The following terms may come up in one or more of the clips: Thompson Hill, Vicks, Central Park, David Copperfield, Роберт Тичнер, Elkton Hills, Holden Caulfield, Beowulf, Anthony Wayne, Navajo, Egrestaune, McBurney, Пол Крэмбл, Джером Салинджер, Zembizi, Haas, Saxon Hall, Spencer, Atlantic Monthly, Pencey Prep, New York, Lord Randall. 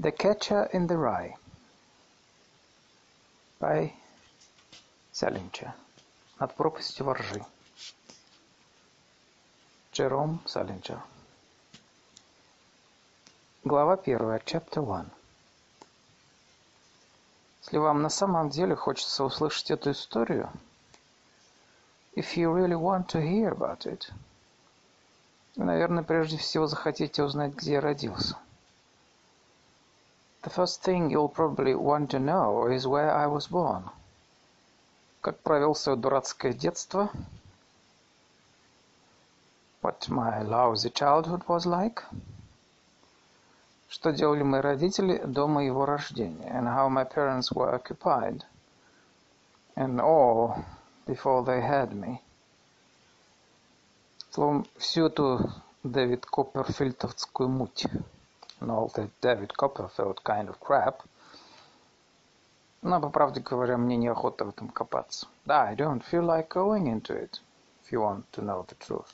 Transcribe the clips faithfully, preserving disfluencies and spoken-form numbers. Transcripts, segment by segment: The Catcher in the Rye by Сальнджер. Над пропастью во ржи. Джером Салинджер. Глава первая. Chapter one. Если вам на самом деле хочется услышать эту историю, if you really want to hear about it, вы, наверное, прежде всего захотите узнать, где я родился. The first thing you'll probably want to know is where I was born. Как провел свое дурацкое детство? What my lousy childhood was like. Что делали мои родители до моего рождения? And how my parents were occupied. And all before they had me. Словом, всю эту Дэвид Копперфильдовскую муть. And all that David Copperfield kind of crap. Но, по правде говоря, мне неохота в этом копаться. I don't feel like going into it, if you want to know the truth.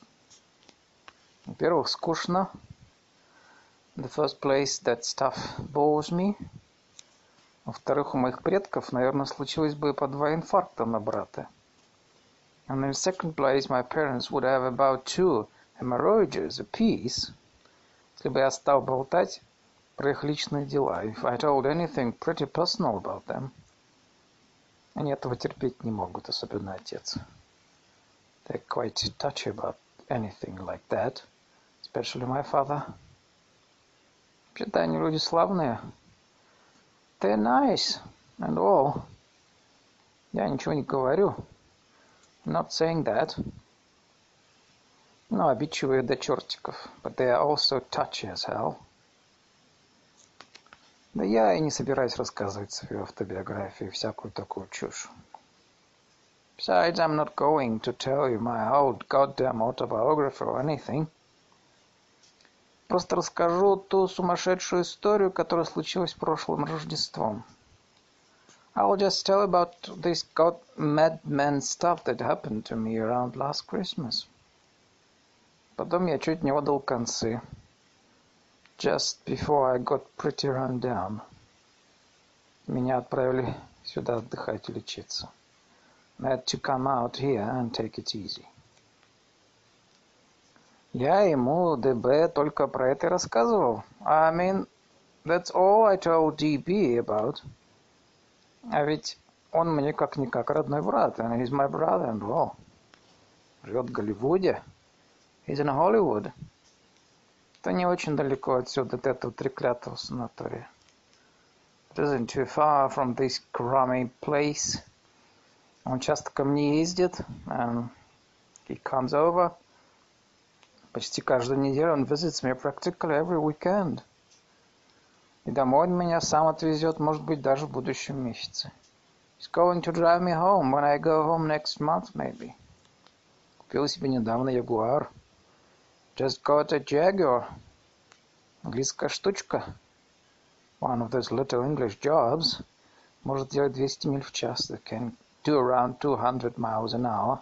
Во-первых, скучно. The first place that stuff bores me. Во-вторых, у моих предков, наверное, случилось бы по два инфаркта на брата. And in second place, my parents would have about two hemorrhages apiece. Если бы я стал болтать про их личные дела, if I told anything pretty personal about them. Они этого терпеть не могут, особенно отец. They're quite touchy about anything like that, especially my father. Вообще-то они люди славные. They're nice and all. Я ничего не говорю. I'm not saying that. Но обидчивые до чертиков. But they are also touchy as hell. Да я и не собираюсь рассказывать свою автобиографию и всякую такую чушь. Besides, I'm not going to tell you my old goddamn autobiography or anything. Просто расскажу ту сумасшедшую историю, которая случилась прошлым Рождеством. I'll just tell about this god madman stuff that happened to me around last Christmas. Потом я чуть не отдал концы. Just before I got pretty run down. Меня отправили сюда отдыхать и лечиться. I had to come out here and take it easy. Я ему, ДБ, только про это и рассказывал. I mean, that's all I told ди би about. А ведь он мне как-никак родной брат. And he's my brother and all. Живет в Голливуде. He's in Hollywood. Это не очень далеко отсюда, от этого треклятого санатория. It isn't too far from this crummy place. Он часто ко мне ездит. And he comes over. Почти каждую неделю он visits me practically every weekend. И домой он меня сам отвезет, может быть, даже в будущем месяце. He's going to drive me home when I go home next month, maybe. Купил себе недавно Ягуар. Just got a Jaguar. Английская штучка. One of those little English jobs. Может делать двести миль в час. That can do around two hundred miles an hour.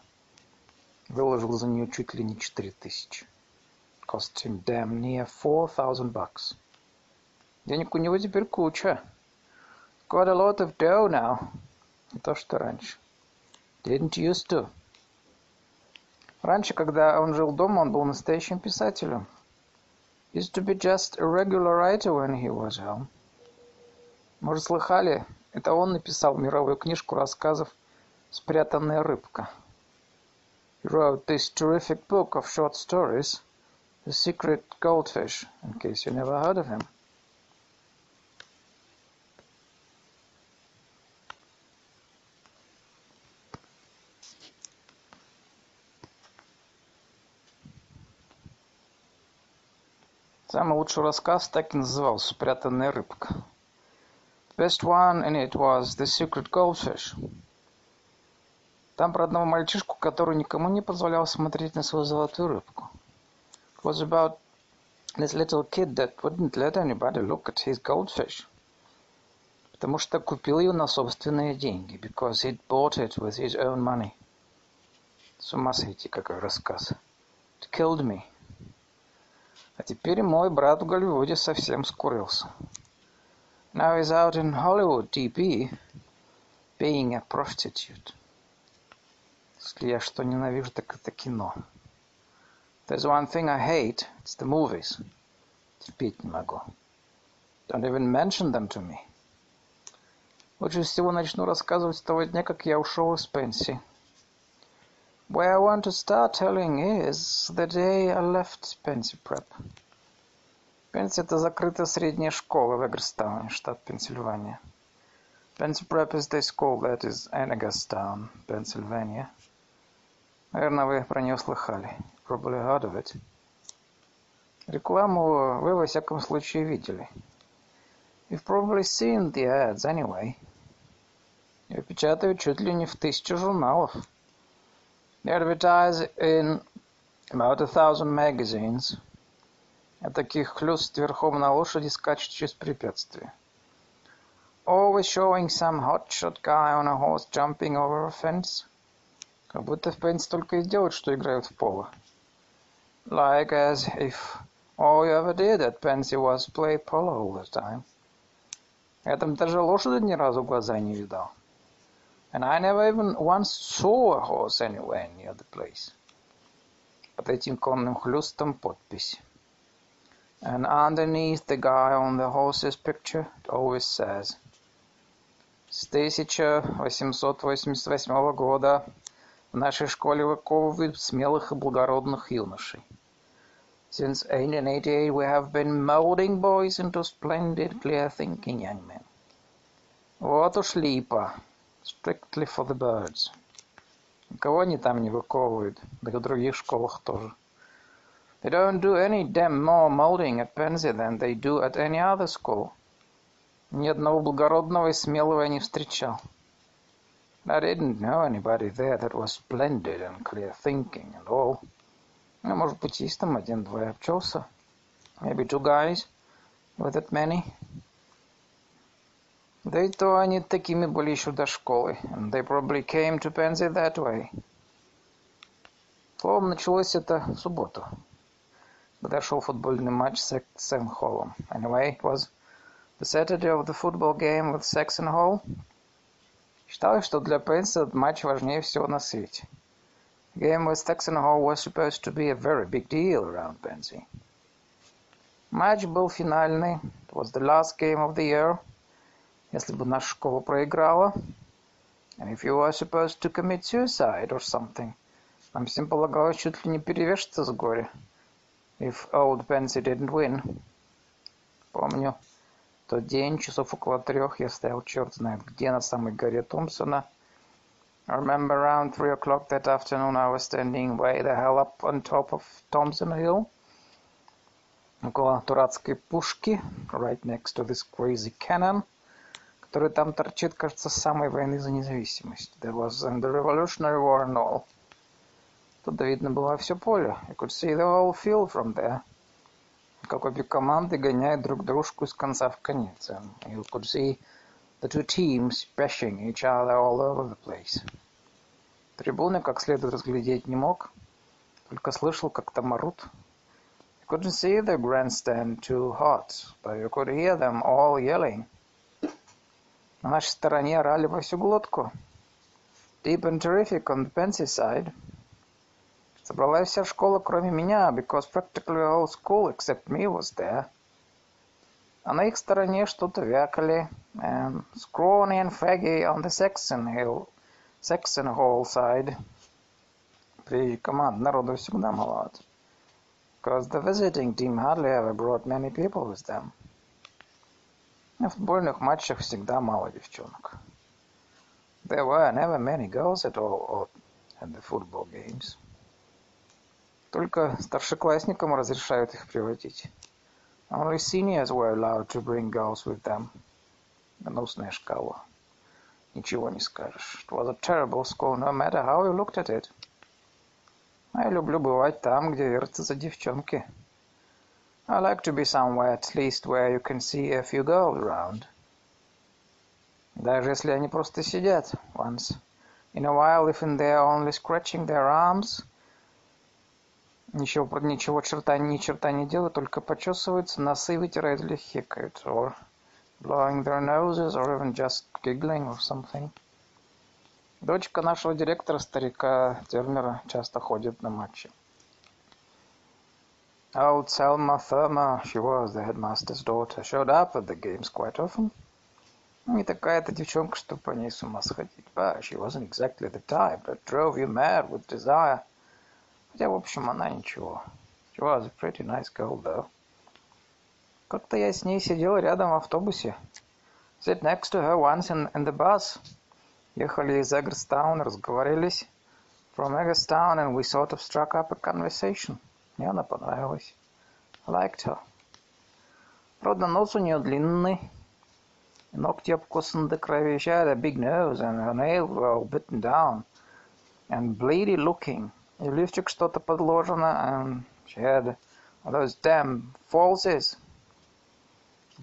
Выложил за нее чуть ли не четыре тысячи. Cost him damn near four thousand bucks. Денег у него теперь куча. Got a lot of dough now. Не то, что раньше. Didn't used to. Раньше, когда он жил дома, он был настоящим писателем. Used to be just a regular writer when he was home. Может, слыхали? Это он написал мировую книжку рассказов «Спрятанная рыбка». He wrote this terrific book of short stories, The Secret Goldfish, in case you never heard of him. Самый лучший рассказ так и назывался «Спрятанная рыбка». The best one in it was The Secret Goldfish. Там про одного мальчишку, который никому не позволял смотреть на свою золотую рыбку. It was about this little kid that wouldn't let anybody look at his goldfish. Потому что купил ее на собственные деньги. Because he'd bought it with his own money. С ума сойти, какой рассказ. It killed me. А теперь мой брат в Голливуде совсем скурился. Now he's out in Hollywood, Ди Пи, being a prostitute. Если я что ненавижу, так это кино. There's one thing I hate, it's the movies. Терпеть не могу. Don't even mention them to me. Лучше всего начну рассказывать с того дня, как я ушел из Пенси. Where I want to start telling is the day I left Pencey Prep. Пенси — это закрытая средняя школа в Эгрестауне, штат Пенсильвания. Pencey Prep is the school that is in Egrestaune, Pennsylvania. Наверное, вы про нее слыхали. Probably heard of it. Рекламу вы, во всяком случае, видели. You've probably seen the ads anyway. Ее печатают чуть ли не в тысячу журналов. They advertise in about a thousand magazines. А таких хлюст верхом на лошади скачет через препятствия. Always showing some hotshot guy on a horse jumping over a fence. Как будто в Пенси только и делают, что играют в поло. Like as if all you ever did at Пенси was play polo all the time. Я там даже лошади ни разу в глаза не видал. And I never even once saw a horse anywhere near the place. Под этим конным хлюстом подпись. And underneath the guy on the horse's picture it always says. С тысяча восемьсот восемьдесят восьмого года в нашей школе выковывают смелых и благородных юношей. Since eighteen eighty-eight we have been molding boys into splendid, clear-thinking young men. Вот уж липа. Strictly for the birds. Никого они там не выковывают, да и в других школах тоже. They don't do any damn more molding at Пенси than they do at any other school. Ни одного благородного и смелого я не встречал. I didn't know anybody there that was splendid and clear-thinking and all. Ну, может быть, есть там один-два и обчелся. Maybe two guys with that many. Да и то они такими были еще до школы. And they probably came to Пенси that way. Словом, началось это в субботу, когда шел футбольный матч с Saxon Hall. Anyway, it was the Saturday of the football game with Saxon Hall. Считалось, что для Пенси этот матч важнее всего на свете. The game with Saxon Hall was supposed to be a very big deal around Пенси. Матч был финальный. It was the last game of the year. Если бы наша школа проиграла, and if you were supposed to commit suicide or something, нам всем полагалось чуть ли не перевешаться с горя. If old Пенси didn't win. Помню, тот день, часов около трех, я стоял черт знает где, на самой горе Томпсона. I remember around three o'clock that afternoon I was standing way the hell up on top of Thompson Hill. Около дурацкой пушки, right next to this crazy cannon. Который там торчит, кажется, с самой войны за независимость. There was the Revolutionary War and all. Тут видно было все поле. I could see the whole field from there. Как обе команды гоняют друг дружку из конца в конец. And you could see the two teams bashing each other all over the place. Трибуны как следует разглядеть не мог, только слышал, как там орут. You couldn't see the grandstand too hot, but you could hear them all yelling. На нашей стороне орали во всю глотку. Deep and terrific on the Пенси side. Собралась вся школа, кроме меня, because practically the whole school except me was there. А на их стороне что-то вякали. And scrawny and faggy on the Saxon Hill, Saxon Hall side. При команд народу всегда маловато. Because the visiting team hardly ever brought many people with them. На футбольных матчах всегда мало девчонок. There were never many girls at all at the football games. Только старшеклассникам разрешают их приводить. Only seniors were allowed to bring girls with them. Гнусная школа. Ничего не скажешь. It was a terrible school, no matter how you looked at it. Я люблю бывать там, где вертятся за девчонки. I like to be somewhere, at least, where you can see a few girls around. Даже если они просто сидят. Once in a while, if they're only scratching their arms. Ничего, ничего черта, ни черта не делают, только почесываются, носы вытирают или хикают. Or blowing their noses or even just giggling or something. Дочка нашего директора, старика Термера, часто ходит на матчи. Old Selma Thurmer, she was the headmaster's daughter, showed up at the games quite often. Не такая-то девчонка, чтобы по ней с ума сходить. But she wasn't exactly the type that drove you mad with desire. Хотя, в общем, она ничего. She was a pretty nice girl, though. Как-то я с ней сидел рядом в автобусе. Sit next to her once in, in the bus. Ехали из Egrestaune, разговорились. From Egrestaune, and we sort of struck up a conversation. Мне она понравилась. I liked her. Правда, нос у нее длинный. Ногти обкосан до крови. She had a big nose, and her nails were all bitten down. And bleedy looking. И лифчик что-то подложено. And she had those damn falsies.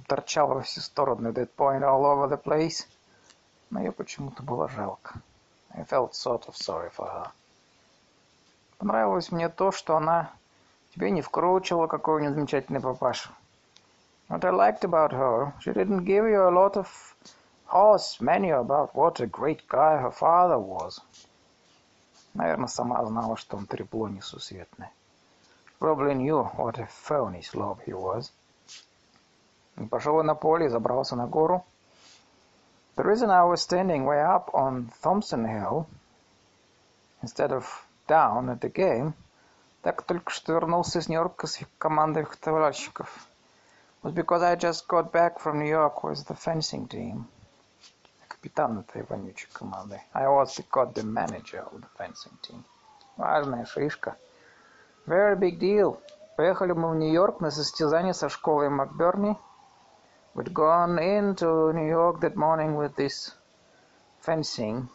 Торчал во все стороны. That point all over the place. Но ее почему-то было жалко. I felt sort of sorry for her. Понравилось мне то, что она тебе не вкручивала, какой у нее замечательный папаша. What I liked about her, she didn't give you a lot of horse manure about what a great guy her father was. Наверное, сама знала, что он трепло несусветное. Probably knew what a phony slob he was. И пошел я на поле и забрался на гору. The reason I was standing way up on Thompson Hill, instead of down at the game, так только что вернулся из Нью-Йорка с командой фехтовальщиков. Was because I just got back from New York with the fencing team. Капитан этой вонючей команды. I was the goddamn manager of the fencing team. Важная шишка. Very big deal. Поехали мы в Нью-Йорк на состязание со школой McBurney. We'd gone into New York that morning with this fencing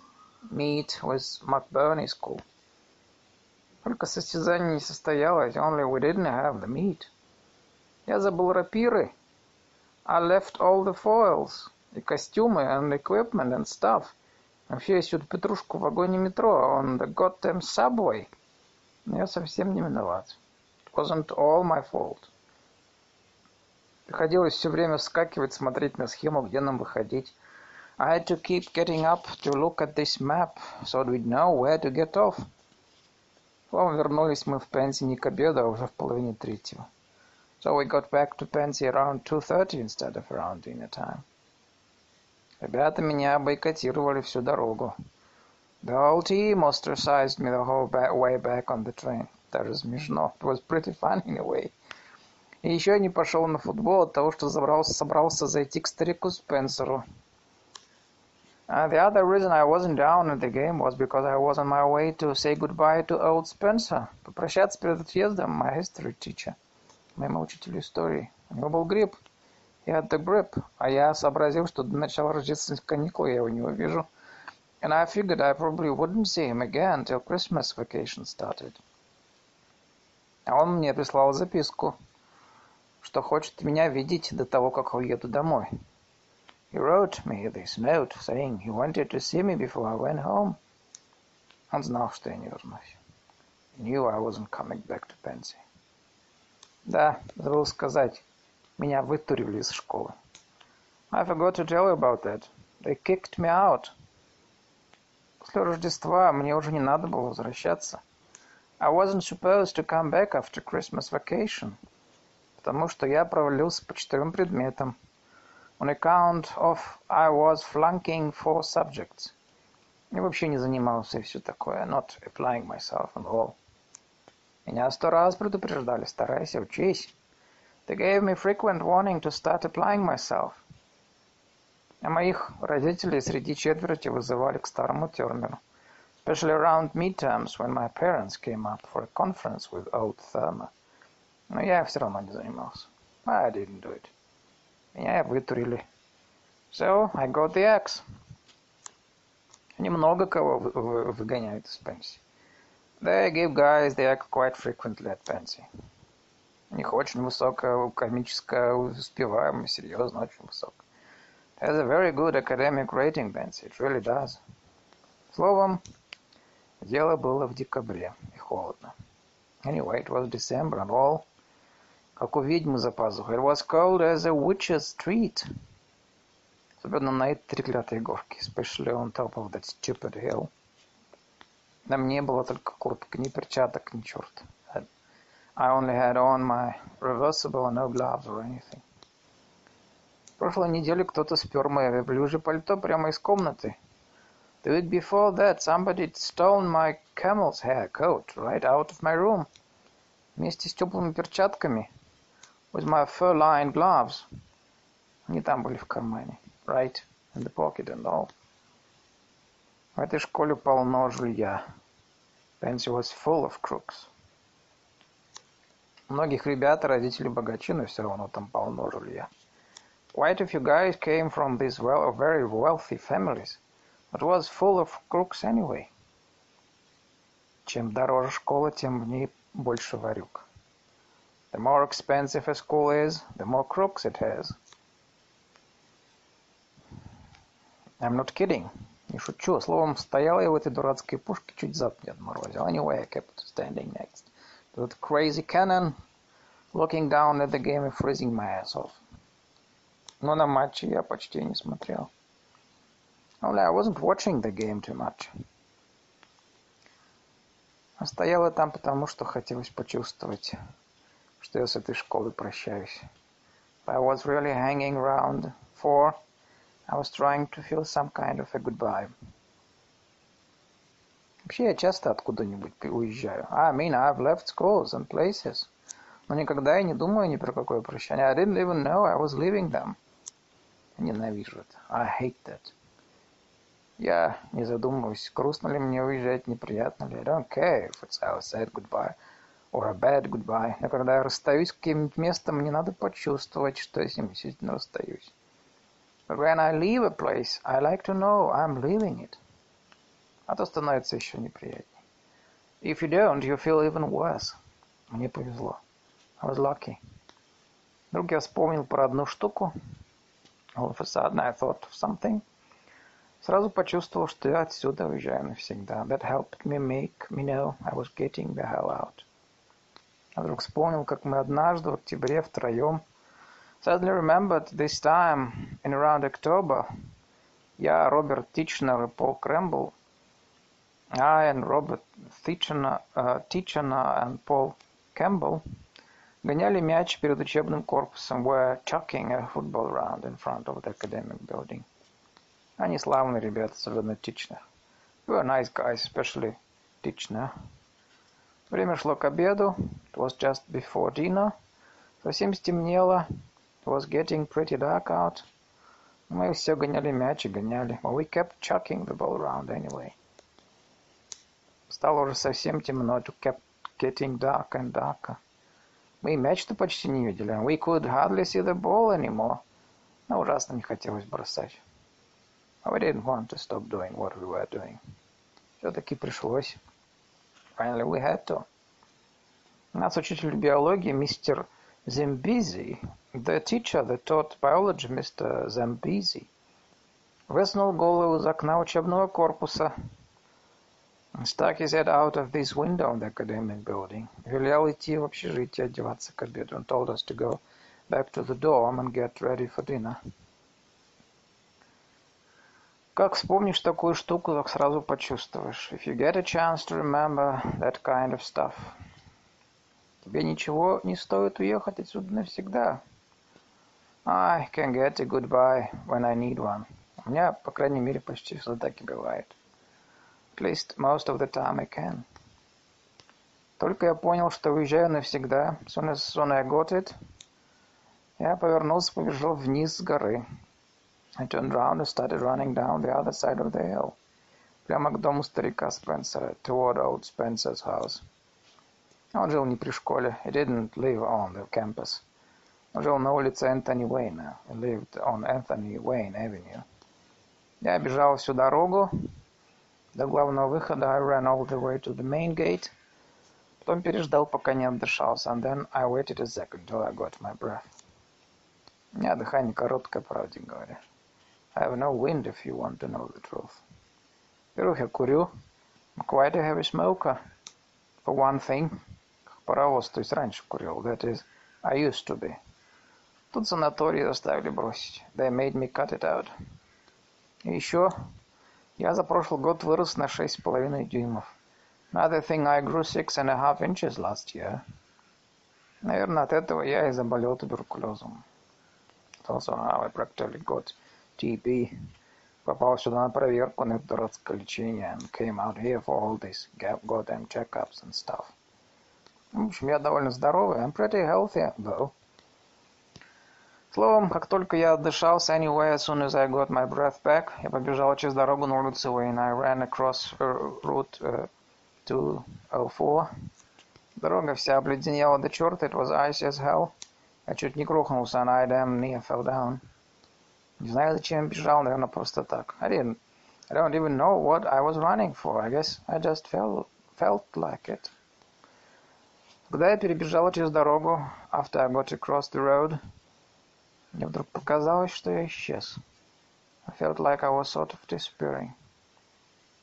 meet with McBurney school. Только состязание не состоялось. Only we didn't have the meet. Я забыл рапиры. I left all the foils. И костюмы, and equipment, and stuff. Вообще, я сюда петрушку в вагоне метро. On the goddamn subway. Но я совсем не виноват. It wasn't all my fault. Приходилось все время вскакивать, смотреть на схему, где нам выходить. I had to keep getting up to look at this map, so we'd know where to get off. Словом, вернулись мы в Пенси не к обеду, а уже в половине третьего. So we got back to Pencey around two thirty instead of around dinner time. Ребята меня бойкотировали всю дорогу. The whole team ostracized me the whole ba- way back on the train. Даже смешно. It was pretty funny in a way. И еще я не пошел на футбол от того, что забрался, собрался зайти к старику Спенсеру. Uh, the other reason I wasn't down at the game was because I was on my way to say goodbye to old Spencer. Попрощаться перед отъездом, my history teacher. Моему учителю истории. У него был грипп. Я had the grip. А я сообразил, что до начала рождественских каникул я его не увижу. And I figured I probably wouldn't see him again till Christmas vacation started. А он мне прислал записку, что хочет меня видеть до того, как уеду домой. He wrote me this note, saying he wanted to see me before I went home. Он знал, что я не вернусь. He knew I wasn't coming back to Pencey. Да, забыл сказать. Меня вытурили из школы. I forgot to tell you about that. They kicked me out. После Рождества мне уже не надо было возвращаться. I wasn't supposed to come back after Christmas vacation. Потому что я провалился по четырем предметам. On account of I was flunking four subjects. Я вообще не занимался и все такое. Not applying myself and all. Меня сто раз предупреждали, старайся, учись. They gave me frequent warning to start applying myself. А моих родителей среди четверти вызывали к старому Термеру. Especially around midterms, when my parents came up for a conference with old Therma. Но я все равно не занимался. I didn't do it. Меня вытурили. So, I got the axe. Немного кого выгоняют из Пенси. They give guys the axe quite frequently at Pencey. У них очень высокая академическая успеваемость, серьезно, очень высокая. It has a very good academic rating, Pencey. It really does. Словом, дело было в декабре и холодно. Anyway, it was December and all. Как у ведьмы за пазухой. It was cold as a witch's treat. Особенно на этой треклятой горке, especially on top of that stupid hill. На мне было только куртка, ни перчаток, ни черт. I only had on my reversible, no gloves or anything. В прошлой неделе кто-то спер мое верблюжье пальто прямо из комнаты. The week before that, somebody stole my camel's hair coat right out of my room. Вместе с теплыми перчатками. With my fur-lined gloves. Они там были в кармане. Right in the pocket and all. В этой школе полно жилья. Pencey was full of crooks. У многих ребят родители богачи, но все равно там полно жилья. Quite a few guys came from these well, very wealthy families. It was full of crooks anyway. Чем дороже школа, тем в ней больше ворюк. The more expensive a school is, the more crooks it has. I'm not kidding. Не шучу. Словом, стоял я в этой дурацкой пушке, чуть зад не отморозил. Anyway, I kept standing next to that crazy cannon, looking down at the game and freezing my ass off. Но на матчи я почти не смотрел. Only I wasn't watching the game too much. А стояла там потому, что хотелось почувствовать, что я с этой школы прощаюсь. But I was really hanging around for... I was trying to feel some kind of a goodbye. Вообще, я часто откуда-нибудь уезжаю. I mean, I've left schools and places. Но никогда я не думаю ни про какое прощание. I didn't even know I was leaving them. Ненавижу это. I hate that. Я не задумываюсь, грустно ли мне уезжать, неприятно ли. I don't care if it's a sad goodbye or a bad goodbye. Но когда я расстаюсь с каким-нибудь местом, мне надо почувствовать, что я с ним действительно расстаюсь. But when I leave a place, I like to know I'm leaving it. А то становится еще неприятнее. If you don't, you feel even worse. Мне повезло. I was lucky. Вдруг я вспомнил про одну штуку. All of a sudden I thought of something. Сразу почувствовал, что я отсюда уезжаю навсегда. That helped me make me know I was getting the hell out. Я вдруг вспомнил, как мы однажды в октябре втроем Suddenly remembered this time in around October, я, Роберт Тичнер и Пол Крэмбл, I and Robert Тичнер uh, and Paul Campbell гоняли мяч перед учебным корпусом, were chucking a football round in front of the academic building. Они славные ребята, особенно Тичнер. We were nice guys, especially Тичнер. Время шло к обеду, it was just before dinner, совсем стемнело. It was getting pretty dark out. Мы все гоняли мяч и гоняли. But we kept chucking the ball around anyway. Стало уже совсем темно. It kept getting dark and darker. Мы мяч-то почти не видели. We could hardly see the ball anymore. Но ужасно не хотелось бросать. But we didn't want to stop doing what we were doing. Все-таки пришлось. Finally we had to. Нас учитель биологии, мистер Zembizi, the teacher that taught biology, мистер Zembizi, высунул голову из окна учебного корпуса, stuck his head out of this window in the academic building, велел идти в общежитие одеваться к обеду, and told us to go back to the dorm and get ready for dinner. Как вспомнишь такую штуку, так сразу почувствуешь. If you get a chance to remember that kind of stuff. Тебе ничего не стоит уехать отсюда навсегда. I can get a goodbye when I need one. У меня, по крайней мере, почти всегда так и бывает. At least most of the time I can. Только я понял, что уезжаю навсегда. As soon as, soon as I got it, я повернулся, побежал вниз с горы. I turned around and started running down the other side of the hill. Прямо к дому старика Спенсера, toward old Spencer's house. Он жил не при школе. He didn't live on the campus. Он жил на улице Энтони Уэйна. He lived on Anthony Wayne Avenue. Я бежал всю дорогу до главного выхода. I ran all the way to the main gate. Потом переждал, пока не отдышался. And then I waited a second till I got my breath. У меня дыхание короткое, правде говоря. I have no wind if you want to know the truth. Во-первых, я курю. I'm quite a heavy smoker. For one thing. Паровоз, то есть раньше курил. That is, I used to be. Тут санатории заставили бросить. They made me cut it out. И еще я за прошлый год вырос на шесть с половиной дюймов. Another thing, I grew six and a half inches last year. Наверное, от этого я и заболел туберкулезом. It's also how I practically got T B. Попал сюда на проверку на это дурацкое лечение and came out here for all these goddamn checkups and stuff. В общем, я довольно здоровый. I'm pretty healthy, though. Словом, как только я отдышался, anyway, as soon as I got my breath back, я побежал через дорогу на улицу Wayne. I ran across uh, route uh, two oh four. Дорога вся обледенела до черта. It was icy as hell. Я чуть не грохнулся, and I damn near fell down. Не знаю, зачем бежал, наверное, просто так. I didn't, I don't even know what I was running for. I guess I just felt, felt like it. Когда я перебежала через дорогу, after I got across the road, мне вдруг показалось, что я исчез. I felt like I was sort of disappearing.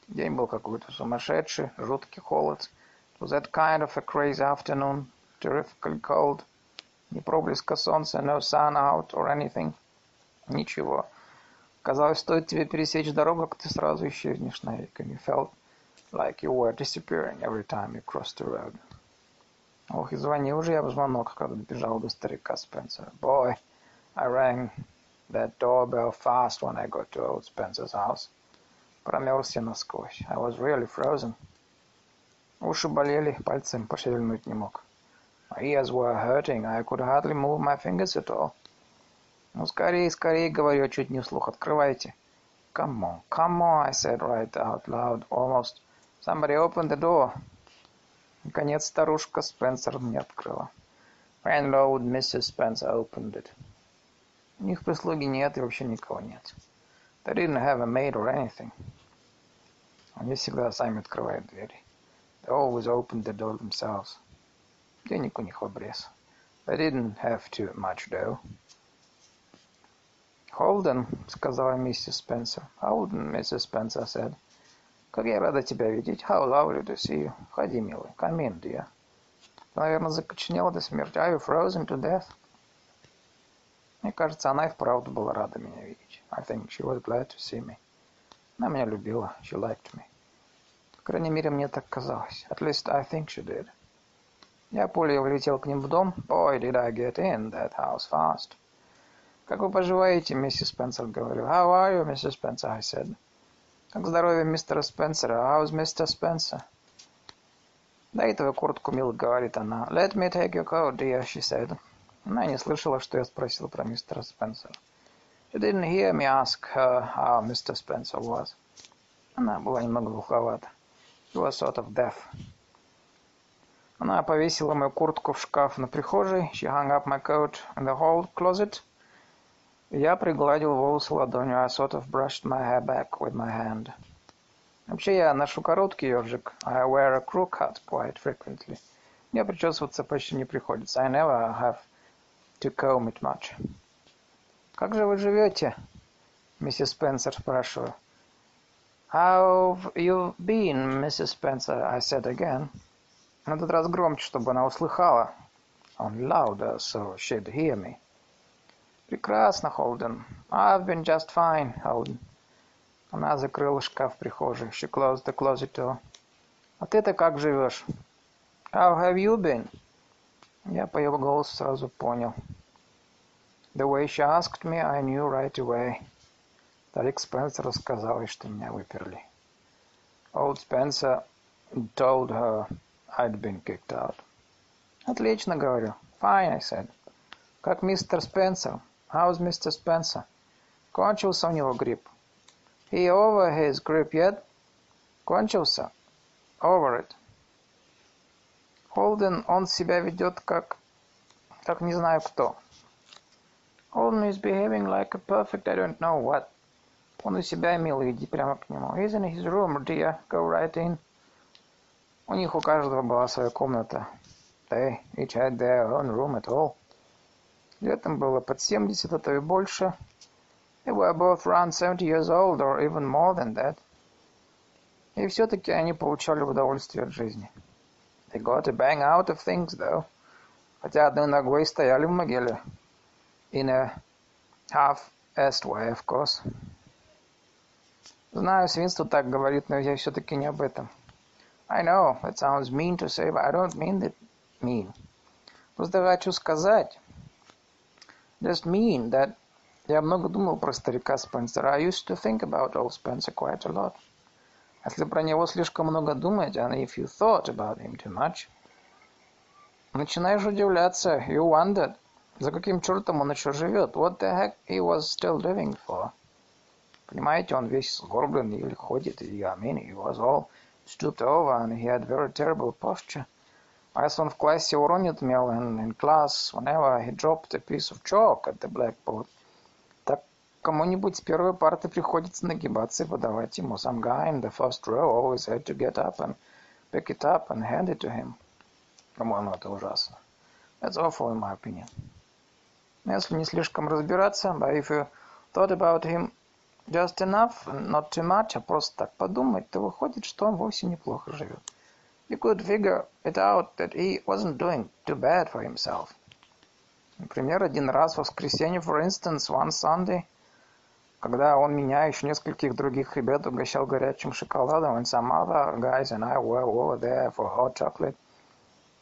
День был какой-то сумасшедший, жуткий холод. It was that kind of a crazy afternoon, terrifically cold. Ни проблеска солнца, no sun out or anything. Ничего. Казалось, стоит тебе пересечь дорогу, как ты сразу исчезнешь навек. And you felt like you were disappearing every time you crossed the road. Ох, и звонил же я в звонок, когда бежал до старика Спенсера. Boy, I rang that doorbell fast when I got to old Spencer's house. Промерз я насквозь. I was really frozen. Уши болели, пальцем пошевельнуть не мог. My ears were hurting. I could hardly move my fingers at all. Ну, скорее, скорее, говорю, чуть не вслух. Открывайте. Come on, come on, I said right out loud, almost. Somebody opened the door. Наконец, старушка Спенсер мне открыла. And old missus Spencer opened it. У них прислуги нет и вообще никого нет. They didn't have a maid or anything. Они всегда сами открывают двери. They always opened the door themselves. Денег у них в обрез. They didn't have too much dough. Holden, сказала миссис Spencer. Holden, миссис Spencer said. Как я рада тебя видеть. How lovely to see you. Входи, милый. Come in, dear. Ты, наверное, закоченела до смерти. Are you frozen to death? Мне кажется, она и вправду была рада меня видеть. I think she was glad to see me. Она меня любила. She liked me. По крайней мере, мне так казалось. At least I think she did. Я пулей влетел к ним в дом. Boy, did I get in that house fast. Как вы поживаете, миссис Спенсер, говорю. How are you, миссис Spencer, I said. Как здоровье мистера Спенсера? How's mister Spencer? Дай твою куртку, милый, говорит она. Let me take your coat, dear, she said. Она не слышала, что я спросил про мистера Спенсера. She didn't hear me ask her how mister Spencer was. Она была немного глуховата. She was sort of deaf. Она повесила мою куртку в шкаф на прихожей. She hung up my coat in the hall closet. Я пригладил волосы ладонью. I sort of brushed my hair back with my hand. Вообще, я ношу короткий ёжик. I wear a crew cut quite frequently. Мне причесываться почти не приходится. I never have to comb it much. Как же вы живете, миссис Спенсер, спрашиваю. How have you been, миссис Spencer? I said again. На этот раз громче, чтобы она услыхала. On louder, so she'd hear me. Прекрасно, Холден. I've been just fine, Холден. Она закрыла шкаф в прихожей. She closed the closet door. А ты-то как живешь? How have you been? Я по его голосу сразу понял. The way she asked me, I knew right away. Старик Спенсер рассказал ей, что меня выперли. Old Spencer told her I'd been kicked out. Отлично, говорю. Fine, I said. Как мистер Спенсер? How's mister Spencer? Кончился у него грипп. He over his grip yet? Кончился? Over it. Холден, он себя ведет как... как не знаю кто. Holden is behaving like a perfect I don't know what. Он у себя, милый, иди прямо к нему. He's in his room, dear. Go right in. У них у каждого была своя комната. They each had their own room at all. Летом было под семьдесят, а то и больше. They were both around seventy years old, or even more than that. И все-таки они получали удовольствие от жизни. They got a bang out of things, though. Хотя одной ногой стояли в могиле. In a half-assed way, of course. Знаю, свинство так говорит, но я все-таки не об этом. I know, that sounds mean to say, but I don't mean that mean. Просто хочу сказать, just mean that, я много думал про старика Спенсера. I used to think about old Spencer quite a lot. Если про него слишком много думать, and if you thought about him too much, начинаешь удивляться, you wondered, за каким чертом он еще живет, what the heck he was still living for. Понимаете, он весь сгорбленный или ходит, и, I mean, he was all stooped over, and he had very terrible posture. А если он в классе уронит мел, and in class, whenever he dropped a piece of chalk at the blackboard, так кому-нибудь с первой парты приходится нагибаться и подавать ему. Some guy in the first row always had to get up and pick it up and hand it to him. По-моему, это ужасно. That's awful, in my opinion. Но если не слишком разбираться, but if you thought about him just enough, not too much, а просто так подумать, то выходит, что он вовсе неплохо живет. You could figure it out that he wasn't doing too bad for himself. Например, один раз в воскресенье, for instance, one Sunday, когда он меня и еще нескольких других ребят угощал горячим шоколадом, and some other guys and I were over there for hot chocolate,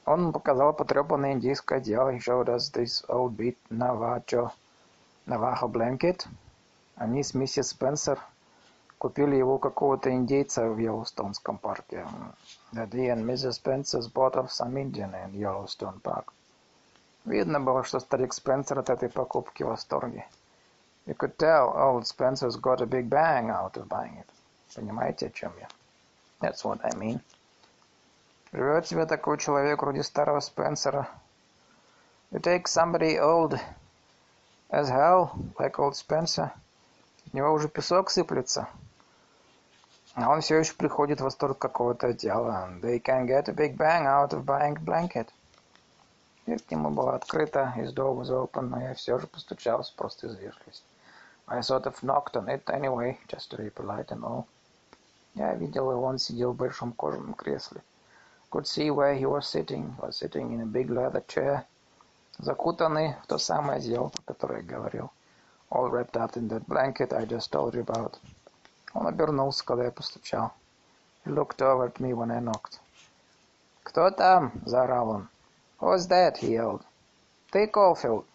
он показал потрепанное индийское одеяло. He showed us this old beat Navajo, Navajo blanket. Они с миссис Спенсер купили его какого-то индейца в Йеллоустонском парке. That he and missus Spencer bought off some Indian in Yellowstone Park. Видно было, что старик Спенсер от этой покупки в восторге. You could tell old Spencer's got a big bang out of buying it. Понимаете, о чем я? That's what I mean. Живет себе такой человек вроде старого Спенсера. You take somebody old as hell, like old Spencer. От него уже песок сыплется. А он все еще приходит в восторг какого-то одеяла. And they can get a big bang out of buying blanket. Дверь к нему была открыта, his door was open, но я все же постучался, просто из вежливости. I sort of knocked on it anyway, just to be polite and all. Я видел его, он сидел в большом кожаном кресле. Could see where he was sitting, was sitting in a big leather chair, закутанный в то самое одеяло, про которое я говорил. All wrapped up in that blanket I just told you about. Он обернулся, когда я постучал. He looked over at me when I knocked. «Кто там?» — заорал он. «Who's that?» — he yelled. «Ты, Колфилд?»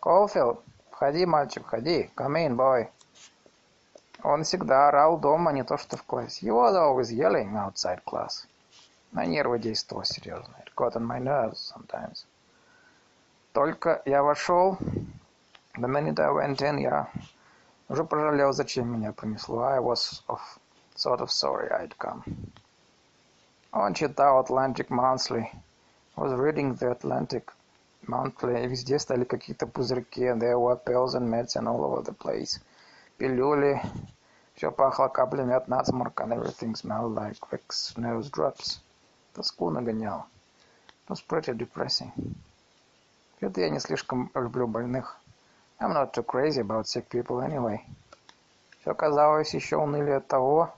«Колфилд?» «Входи, мальчик, входи. Come in, boy». Он всегда орал дома, не то что в классе. He was always yelling outside class. На нервы действовал серьезно. It got on my nerves sometimes. Только я вошел... The minute I went in, я уже пожалел, зачем меня понесло. I was of, sort of sorry I'd come. Он читал Atlantic Monthly. I was reading the Atlantic Monthly. И везде стали какие-то пузырьки. There were pills and medicine all over the place. Пилюли. Все пахло каплями от насморка. And everything smelled like Vicks nose drops. Тоску нагонял. It was pretty depressing. Что-то я не слишком люблю больных. I'm not too crazy about sick people anyway. Все, казалось, еще уныли от того.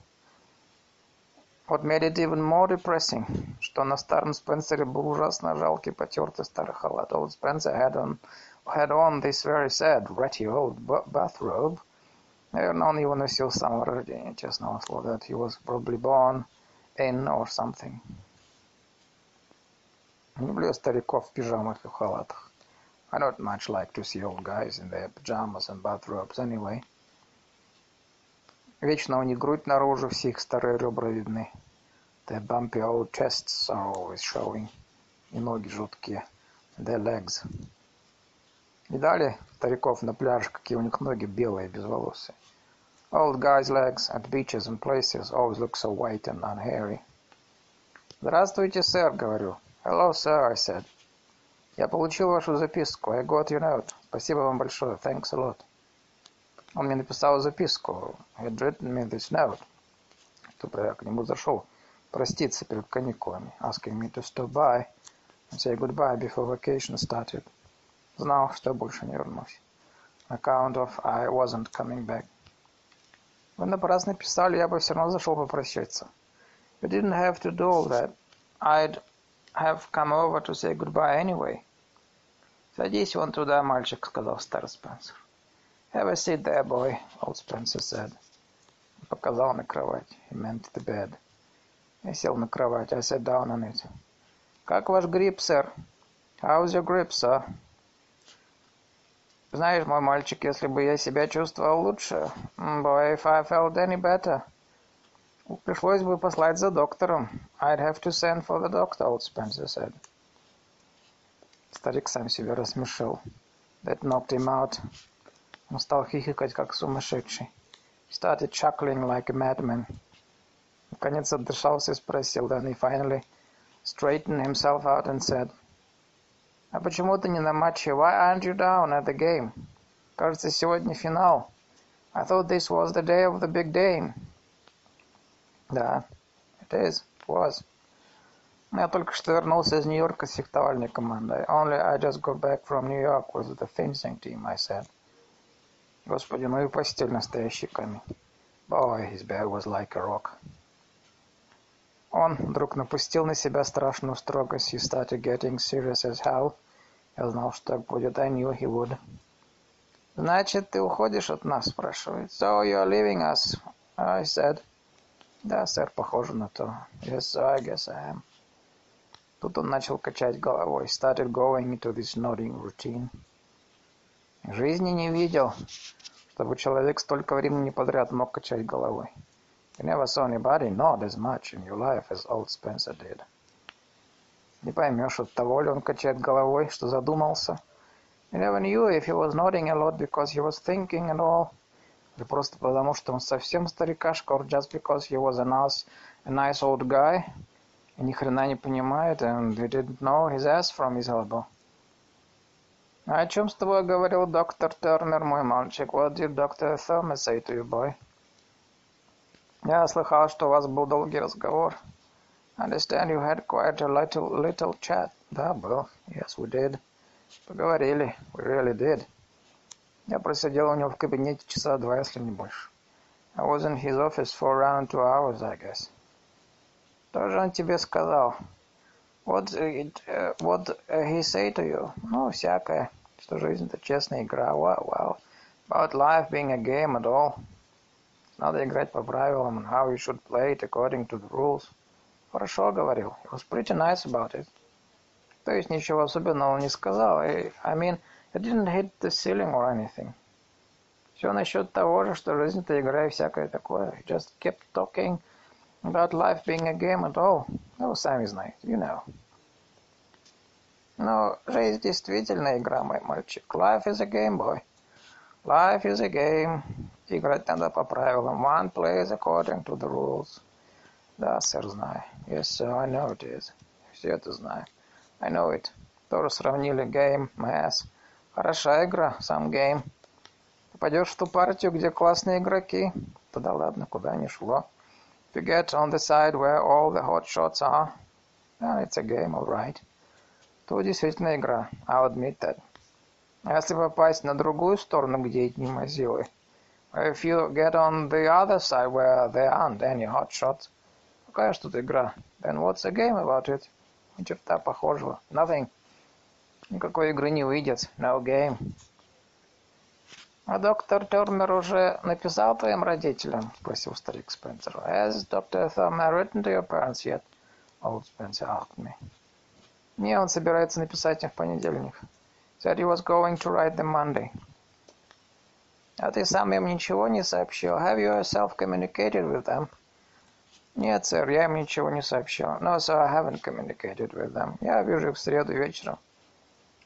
What made it even more depressing, что на старом Спенсере был ужасно жалкий, потертый старый халат. Old Spencer had on, had on this very sad, ratty old bathrobe. Наверное, он его носил с самого рождения, честного слова. That he was probably born in or something. Не люблю стариков в пижамах и в халатах. I don't much like to see old guys in their pajamas and bathrobes anyway. Вечно у них грудь наружу, все их старые ребра видны. Their bumpy old chests are always showing. И ноги жуткие. Their legs. Видали стариков на пляже, какие у них ноги белые, безволосые? Old guys' legs at beaches and places always look so white and unhairy. Здравствуйте, сэр, говорю. Hello, sir, I said. Я получил вашу записку. I got your note. Спасибо вам большое. Thanks a lot. Он мне написал записку. He had written me this note. Чтобы я к нему зашел. Проститься перед каникулами. Asking me to stop by and say goodbye before vacation started. Знал, что больше не вернусь. On account of I wasn't coming back. Вы напрасно писали, я бы все равно зашел попрощаться. You didn't have to do all that. I'd have come over to say goodbye anyway. «Садись вон туда, мальчик», — сказал старый Спенсер. «Have a seat there, boy», — old Spencer said. показал на кровать. He meant the bed. Я сел на кровать. I sat down on it. Как ваш грипп, сэр? How's your grip, sir? Знаешь, мой мальчик, если бы я себя чувствовал лучше, boy, if I felt any better, пришлось бы послать за доктором. I'd have to send for the doctor, old Spencer said. Старик сам себя рассмешил. That knocked him out. Он стал хихикать, как сумасшедший. He started chuckling like a madman. Наконец отдышался и спросил. Then he finally straightened himself out and said, а почему ты не на матче? Why aren't you down at the game? Кажется, сегодня финал. I thought this was the day of the big game. Да, it is, it was. Я только что вернулся из Нью-Йорка с фехтовальной командой. Only I just got back from New York with the fencing team, I said. Господи, мою постель настоящий камень. Boy, his bed was like a rock. Он вдруг напустил на себя страшную строгость. He started getting serious as hell. Я знал, что так будет. I knew he would. Значит, ты уходишь от нас, спрашивает. So you're leaving us, I said. Да, сэр, похоже на то. Yes, sir, I guess I am. Тут он начал качать головой. He started going into this nodding routine. Жизни не видел, чтобы человек столько времени подряд мог качать головой. You never saw anybody nod as much in your life as old Spencer did. Не поймешь, от того ли он качает головой, что задумался. You never knew if he was nodding a lot because he was thinking and all. Или просто потому, что он совсем старикашка, or just because he was a nice, a nice old guy. И ни хрена не понимает, and we didn't know his ass from his elbow. А о чем с тобой говорил доктор Тернер, мой мальчик? What did Doctor Thurmer say to you, boy? Я слыхал, что у вас был долгий разговор. I understand you had quite a little, little chat. Да, был. Yes, we did. Поговорили. We really did. Я просидел у него в кабинете часа два, если не больше. I was in his office for around two hours, I guess. Что же он тебе сказал? What, it, uh, what he say to you? Ну, всякое. Что жизнь это честная игра. Wow, wow. About life being a game at all. Надо играть по правилам, how you should play it according to the rules. Хорошо говорил. He was pretty nice about it. То есть ничего особенного не сказал. I, I mean, it didn't hit the ceiling or anything. Все насчет того же, что жизнь-то игра и всякое такое. He just kept talking about life being a game at all. Ну, сами знаете, you know. Но жизнь действительно игра, мой мальчик. Life is a game, boy. Life is a game. Играть надо по правилам. One plays according to the rules. Да, сэр, знаю. Yes, sir, I know it is. Все это знаю. I know it. Тоже сравнили game, mass. Хороша игра, сам game. Попадешь в ту партию, где классные игроки. Тогда ладно, куда ни шло. If you get on the side where all the hot shots are, then it's a game, all right. То действительно игра. I'll admit that. А если попасть на другую сторону, где идти мазилы, if you get on the other side where there aren't any hot shots, какая же тут игра? Then what's the game about it? Ни черта похожего. Nothing. Никакой игры не выйдет. No game. А доктор Тернер уже написал твоим родителям? Спросил старик Спенсер. Has Doctor Thurmer written to your parents yet? Old Spencer asked me. Не, он собирается написать им в понедельник. Said he was going to write them Monday. А ты сам им ничего не сообщил? Have you yourself communicated with them? Нет, сэр, я им ничего не сообщил. No, sir, I haven't communicated with them. Я вижу их в среду вечером.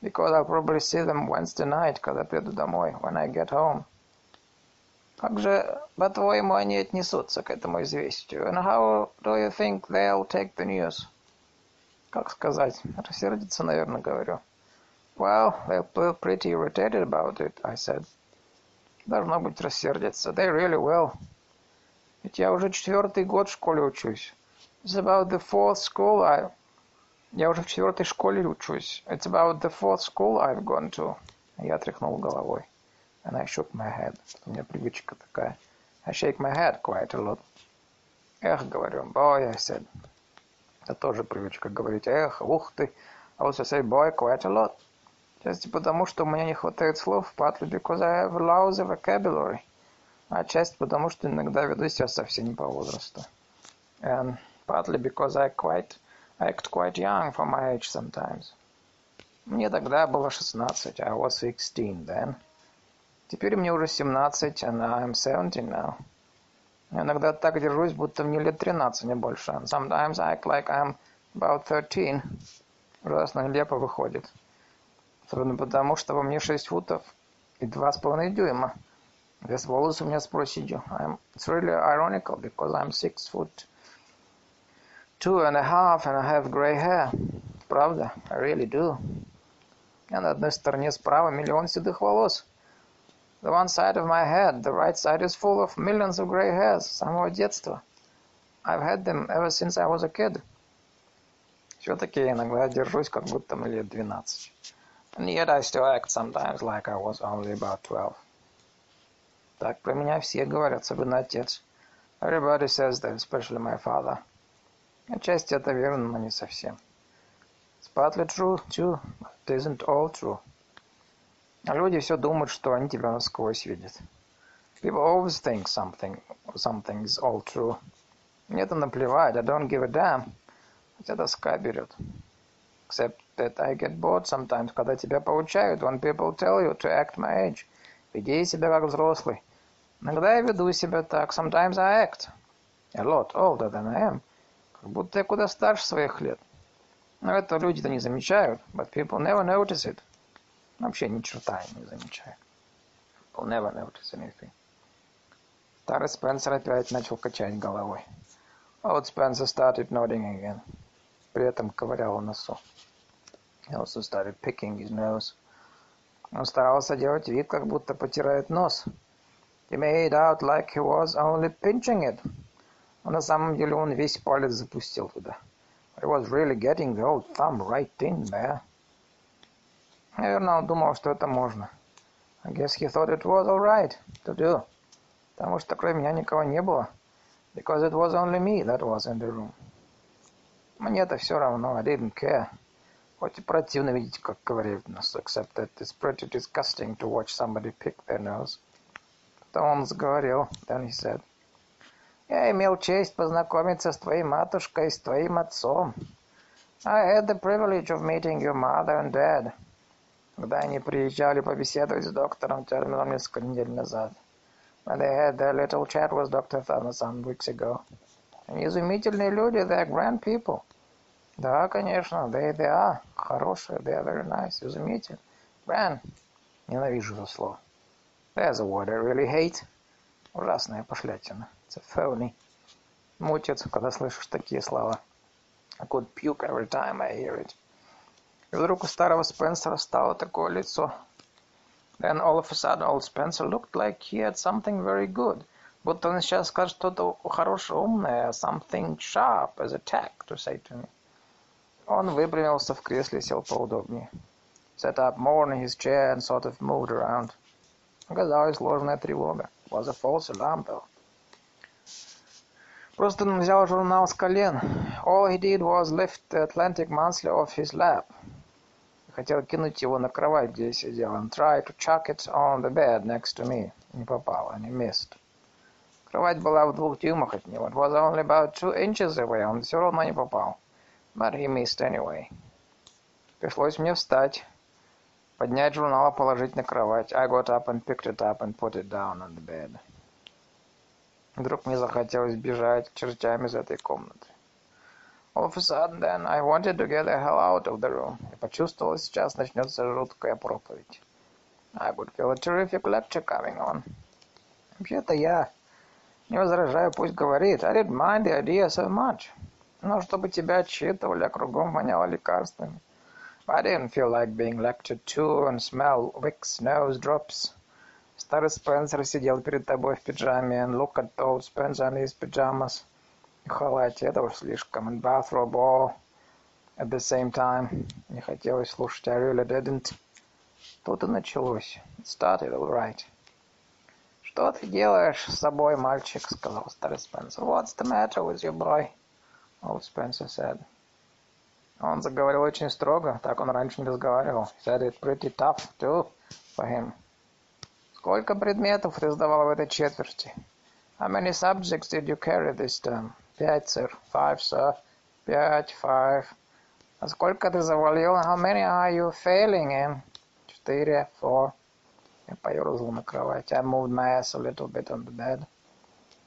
Because I'll probably see them Wednesday night, когда приду домой, when I get home. Как же, по-твоему, они отнесутся к этому известию? And how do you think they'll take the news? Как сказать? Рассердиться, наверное, говорю. Well, they're pretty irritated about it, I said. Должно быть, рассердятся. They really will. Ведь я уже четвертый год в школе учусь. It's about the fourth school I... Я уже в четвертой школе учусь. It's about the fourth school I've gone to. Я тряхнул головой. And I shook my head. У меня привычка такая. I shake my head quite a lot. Эх, говорю. Boy, I said. Это тоже привычка говорить. Эх, ух ты. I also say boy quite a lot. Часто потому, что у меня не хватает слов в патле, because I have lousy vocabulary. а часть потому, что иногда веду себя совсем по возрасту. And partly because I quite, act quite young for my age sometimes. Мне тогда было шестнадцать, I was sixteen then. Теперь мне уже семнадцать, and I'm seventeen now. Иногда так держусь, будто мне лет тринадцать, не больше. And sometimes I act like I'm about thirteen. Ужасно нелепо выходит. Особенно потому, что во мне шесть футов и два с половиной дюйма. Вес волос у меня с проседью. It's really ironical, because I'm six foot two and a half, and I have gray hair. Правда, I really do. Я на одной стороне справа миллион седых волос. The one side of my head, the right side is full of millions of gray hairs, с самого детства. I've had them ever since I was a kid. Все-таки я иногда держусь, как будто мне лет двенадцать. And yet I still act sometimes like I was only about twelve. Так про меня все говорят, особенно отец. Everybody says that, especially my father. Отчасти это верно, но не совсем. It's partly true, too, but it isn't all true. А люди все думают, что они тебя насквозь видят. People always think something, something is all true. Мне это наплевать, I don't give a damn. Хотя доска берет. Except that I get bored sometimes, когда тебя поучают, when people tell you to act my age. Веди себя как взрослый. Иногда я веду себя так, sometimes I act. A lot older than I am. Как будто я куда старше своих лет. Но это люди-то не замечают, but people never notice it. Вообще ни черта не замечаю. I'll never notice anything. Старый Спенсер опять начал качать головой. Old Spencer started nodding again. При этом ковырял носу. He also started picking his nose. Он старался делать вид, как будто потирает нос. He made out like he was only pinching it. Но на самом деле он весь палец запустил туда. He was really getting the old thumb right in there. Наверное, он думал, что это можно. I guess he thought it was all right to do. Потому что кроме меня никого не было. Because it was only me that was in the room. Мне-то все равно. I didn't care. Хоть и противно видеть, как ковыряют нос. Except that it's pretty disgusting to watch somebody pick their nose. Потом он заговорил. Then he said. Я имел честь познакомиться с твоей матушкой и с твоим отцом. I had the privilege of meeting your mother and dad. Когда они приезжали побеседовать с доктором Термином несколько недель назад. When they had their little chat with Doctor Thurmer some weeks ago. Они изумительные люди, they're grand people. Да, конечно, they, they are. Хорошие, they are very nice, изумительные. Grand. Ненавижу это слово. There's a word I really hate. Ужасная пошлятина. It's a phony. Мутит, когда слышишь такие слова. I could puke every time I hear it. И вдруг у старого Спенсера стало такое лицо. Then all of a sudden old Spencer looked like he had something very good. Будто он сейчас скажет что-то хорошее, умное, something sharp as a tack to say to me. Он выпрямился в кресле и сел поудобнее. Set up more in his chair and sort of moved around. Оказалась ложная тревога. Was a false alarm though. Просто он взял журнал с колен. All he did was lift the Atlantic Monthly off his lap. Хотел кинуть его на кровать, где я сидел. And tried to chuck it on the bed next to me. Не попало, не missed. Кровать была в двух дюймах от него. It was only about two inches away. Он все равно не попал. But he missed anyway. Пришлось мне встать. Поднять журнал, положить на кровать. I got up and picked it up and put it down on the bed. Вдруг мне захотелось бежать к чертям из этой комнаты. All of a sudden, then, I wanted to get the hell out of the room. Я почувствовал, сейчас начнется жуткая проповедь. I would feel a terrific lecture coming on. Вообще-то я не возражаю, пусть говорит. I didn't mind the idea so much. Но чтобы тебя отчитывали, а кругом воняло лекарствами. I didn't feel like being lectured to and smell wicks, nose drops. Старый Спенсер сидел перед тобой в пижаме and looked at old Spencer in his pajamas. В халате, этого слишком. And bathrobe all at the same time. Не хотелось слушать, I really didn't. Тут и началось. It started all right. Что ты делаешь с собой, мальчик? Сказал старый Спенсер. What's the matter with you, boy? Old Spencer said. Он заговорил очень строго, так он раньше не разговаривал. He said it pretty tough, too, for him. Сколько предметов ты сдавал в этой четверти? How many subjects did you carry this term? Пять, сэр. Five, sir. Пять, five. А сколько ты завалил? How many are you failing in? Четыре, four. Я поёрзал на кровати. I moved my ass a little bit on the bed.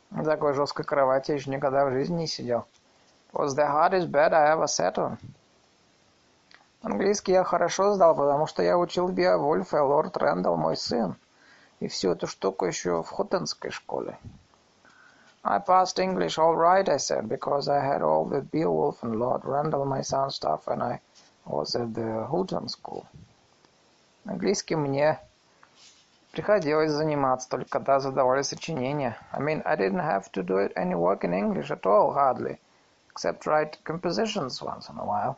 На такой жесткой кровати я еще никогда в жизни не сидел. It was the hardest bed I ever sat on. Английский я хорошо сдал, потому что я учил Beowulf, и Лорд Рэндалл мой сын. И всю эту штуку еще в Whootonской школе. I passed English all right, I said, because I had all the Beowulf and Lord Randall, my son, stuff, and I was at the Whooton school. Английский мне приходилось заниматься, только когда задавали сочинения. I mean, I didn't have to do any work in English at all, hardly, except write compositions once in a while.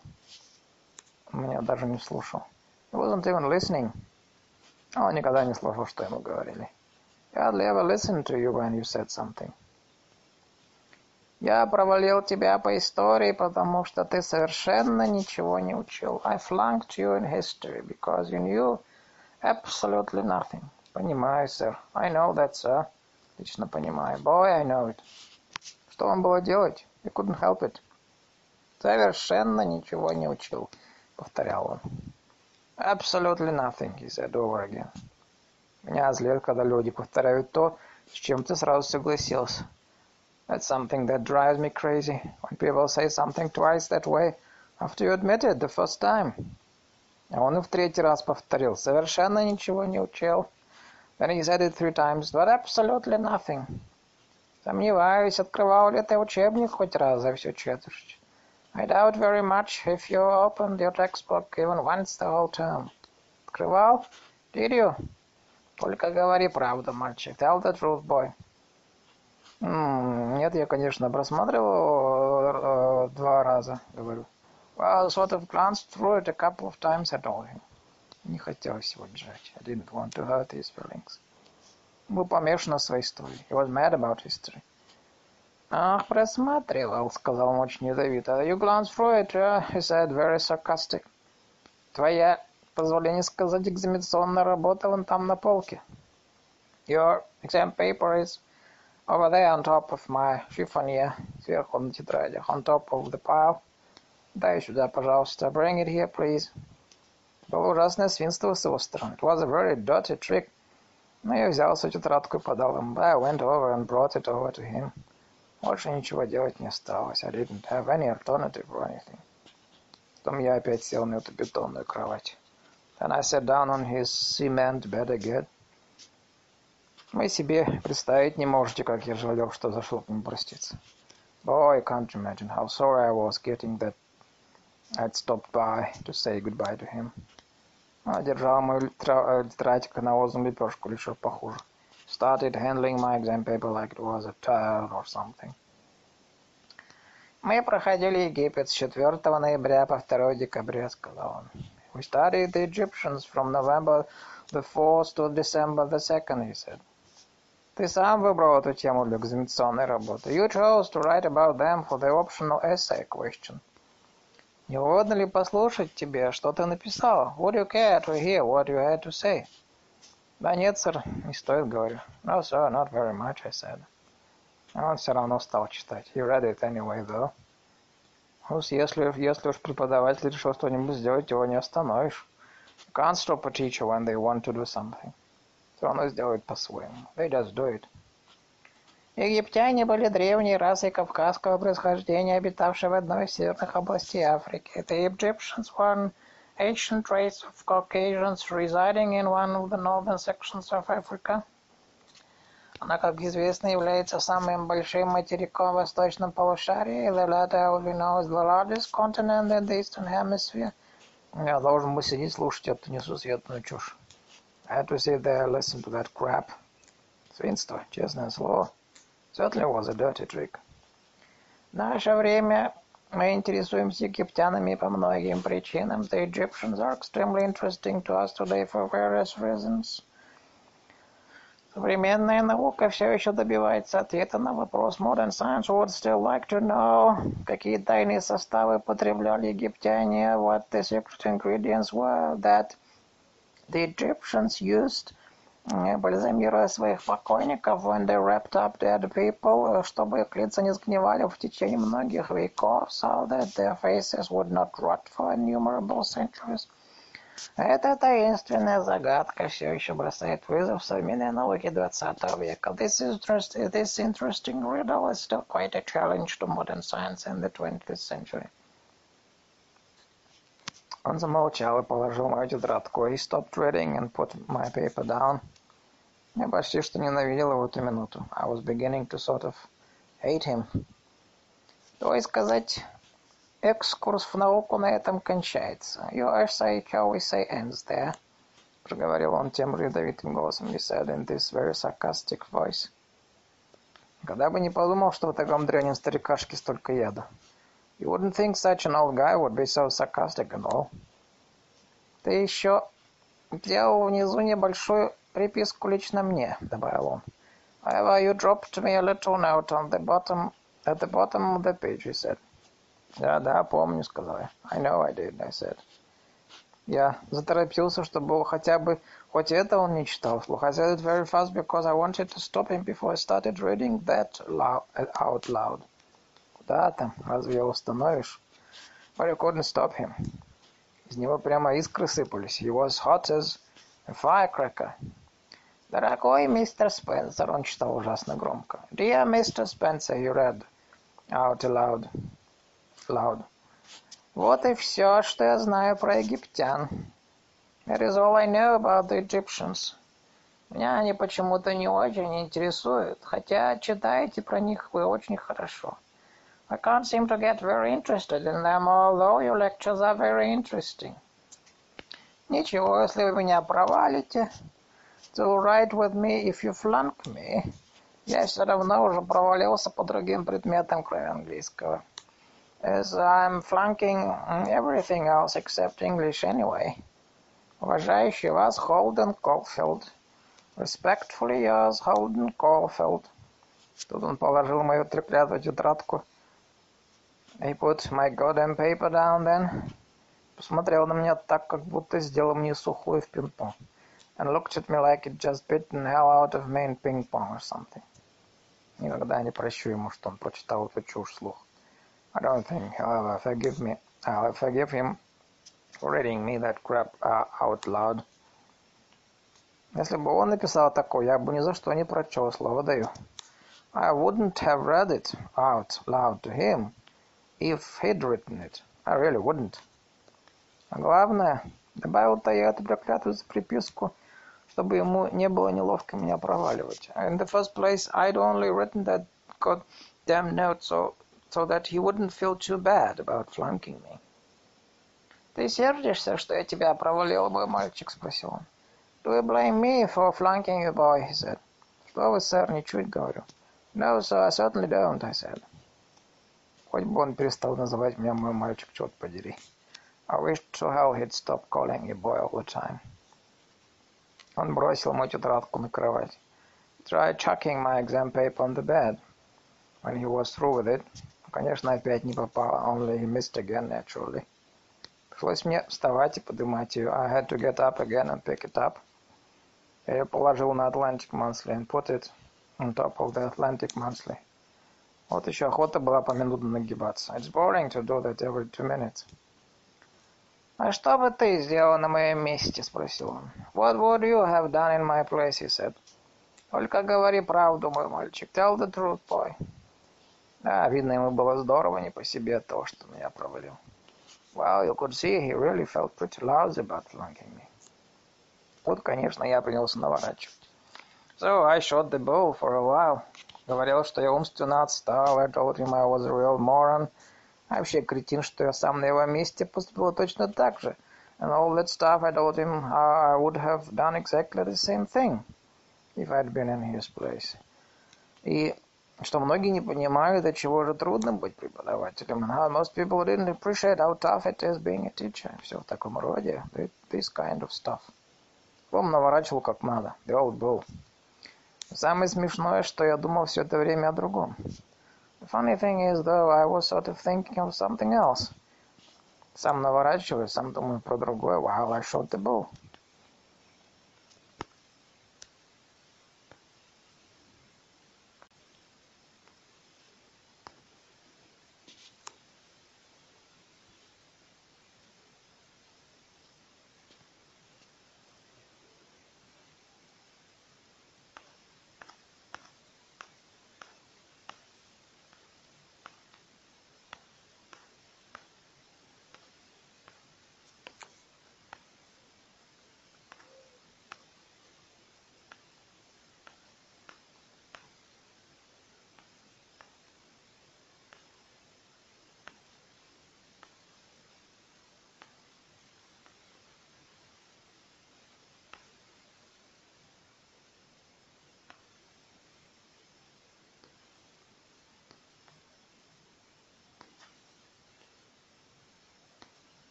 Меня даже не слушал. He wasn't even listening. Он никогда не слушал, что ему говорили. He hardly ever listened to you when you said something. Я провалил тебя по истории, потому что ты совершенно ничего не учил. I flunked you in history, because you knew absolutely nothing. Понимаю, сэр. I know that, sir. Отлично понимаю. Boy, I know it. Что вам было делать? You couldn't help it. Совершенно ничего не учил, повторял он. Absolutely nothing, he said over again. Меня злит, когда люди повторяют то, с чем ты сразу согласился. That's something that drives me crazy, when people say something twice that way, after you admit it the first time. А он и в третий раз повторил, совершенно ничего не учил. Then he said it three times, but absolutely nothing. Сомневаюсь, открывал ли ты учебник хоть раз за всю четверть. I doubt very much if you opened your textbook even once the whole term. Открывал? Did you? Только говори правду, мальчик. Tell the truth, boy. Mm, нет, я, конечно, просматривал uh, два раза, говорю. Well, I sort of glanced through it a couple of times at all. Не хотелось его держать. I didn't want to hurt his feelings. Был помешан на своей истории. He was mad about history. Ах, просматривал, сказал он очень ядовито. You glanced through it, uh, he said, very sarcastic. Твоя, позволение сказать, экзаменационная работа вон там на полке. Your exam paper is over there on top of my chiffonier. Сверху на тетрадях. On top of the pile. Дай сюда, пожалуйста. Bring it here, please. Было ужасное свинство с его стороны. It was a very dirty trick. Но я взял свою тетрадку и подал им. I went over and brought it over to him. Больше ничего делать не осталось. I didn't have any alternative or anything. Потом я опять сел на эту бетонную кровать. Then I sat down on his cement bed again. Вы себе представить не можете, как я жалел, что зашел к нему проститься. Boy, can't you imagine how sorry I was getting that I'd stopped by to say goodbye to him. Он держал мою тетрадь как навозную лепешку, лишь похуже. Started handling my exam paper like it was a turd or something. Мы проходили Египет с четвёртого ноября по второго декабря, сказал он. We studied the Egyptians from November the fourth to December the second, he said. Ты сам выбрал эту тему для экзаменационной работы. You chose to write about them for the optional essay question. Не угодно ли послушать тебе, что ты написал? Would you care to hear what you had to say? Да нет, сэр, не стоит, говорю. No, sir, not very much, I said. Но он все равно стал читать. He read it anyway, though. Если, если уж преподаватель решил что-нибудь сделать, его не остановишь. You can't stop a teacher when they want to do something. Все равно сделают по-своему. They just do it. Египтяне были древней расой кавказского происхождения, обитавшей в одной из северных областей Африки. The Egyptians were an ancient race of Caucasians residing in one of the northern sections of Africa. Она, как известно, является самым большим материком в восточном полушарии. The latter, as we know, is the largest continent in the eastern hemisphere. Я должен был сидеть слушать эту несусветную чушь. I had to sit there and listen to that crap. Свинство, честное слово. Certainly was a dirty trick. В наше время мы интересуемся египтянами по многим причинам. The Egyptians are extremely interesting to us today for various reasons. Современная наука все еще добивается ответа на вопрос. Modern science would still like to know какие тайные составы потребляли египтяне, what the secret ingredients were that the Egyptians used бальзамируя своих покойников, when they wrapped up dead people, чтобы их лица не сгнивали в течение многих веков, so that their faces would not rot for innumerable centuries. Эта таинственная загадка все еще бросает вызов современной науке двадцатого века. This, interest, this interesting riddle is still quite a challenge to modern science in the twentieth century. Он замолчал и положил мою тетрадку. He stopped reading and put my paper down. Я почти что ненавидел его эту минуту. I was beginning to sort of hate him. То есть сказать, экскурс в науку на этом кончается. Your essay, shall we say, ends there. Проговорил он тем же ядовитым голосом. He said in this very sarcastic voice. Никогда бы не подумал, что в таком древнем старикашке столько яда. You wouldn't think such an old guy would be so sarcastic and all. Ты еще делал внизу небольшую приписку лично мне, добавил он. However, you dropped me a little note on the bottom, at the bottom of the page, he said. Да, да, помню, сказал я. I know I did, I said. Я заторопился, чтобы хотя бы хоть это он не читал вслух. I said it very fast because I wanted to stop him before I started reading that out loud. Да, там, разве его остановишь? But you couldn't stop him. Из него прямо искры сыпались. He was hot as a firecracker. Дорогой мистер Спенсер, он читал ужасно громко. Dear mister Spencer, he read out aloud. Loud. Вот и все, что я знаю про египтян. That is all I know about the Egyptians. Меня они почему-то не очень интересуют, хотя читаете про них вы очень хорошо. I can't seem to get very interested in them, although your lectures are very interesting. Ничего, если вы меня провалите. It's all right with me if you flunk me. Я все равно уже провалился по другим предметам, кроме английского. As I'm flunking everything else except English anyway. Уважающий вас, Holden Caulfield. Respectfully yours, Holden Caulfield. Тут он положил мою треклятую тетрадку. He put my goddamn paper down then. Посмотрел на меня так, как будто сделал мне сухую в пинг-понг. And looked at me like it just bitten hell out of me in ping-pong or something. Никогда не прощу ему, что он прочитал эту чушь вслух. I don't think, however, forgive me. I'll forgive him for reading me that crap uh, out loud. Если бы он написал такое, я бы ни за что не прочел, слово даю. I wouldn't have read it out loud to him. If he'd written it, I really wouldn't. А главное, добавил-то я эту проклятую приписку, чтобы ему не было неловко меня проваливать. In the first place, I'd only written that goddamn note so, so that he wouldn't feel too bad about flunking me. Ты сердишься, что я тебя провалил, мой мальчик, спросил он. Do you blame me for flunking you, boy, he said. Что вы, сэр, ничуть, говорю. No, sir, I certainly don't, I said. Хоть бы он перестал называть меня мой мальчик, черт подери. I wish to hell he'd stop calling you boy all the time. Он бросил мою тетрадку на кровать. He tried chucking my exam paper on the bed. When he was through with it, конечно, опять не попало. Only he missed again, naturally. Пришлось мне вставать и поднимать ее. I had to get up again and pick it up. Я ее положил на Atlantic Monthly and put it on top of the Atlantic Monthly. Вот еще охота была поминутно нагибаться. It's boring to do that every two minutes. А что бы ты сделал на моем месте? Спросил он. What would you have done in my place? He said. Только говори правду, мой мальчик. Tell the truth, boy. Да, видно, ему было здорово не по себе от того, что меня провалил. Well, you could see he really felt pretty lousy about flunking me. Тут, конечно, я принялся наворачивать. So I shot the bull for a while. Говорил, что я умственно отстал. I told him I was a real moron. А вообще кретин, что я сам на его месте поступил точно так же. And all that stuff I told him I would have done exactly the same thing, if I'd been in his place. И что многие не понимают, до чего же трудно быть преподавателем. And how most people didn't appreciate how tough it is being a teacher. Все в таком роде. This kind of stuff. Он наворачивал как надо. The old bull. Самое смешное, что я думал все это время о другом. The funny thing is, though, I was sort of thinking of something else. Сам наворачиваю, сам думаю про другое. Wow, I shot the bull.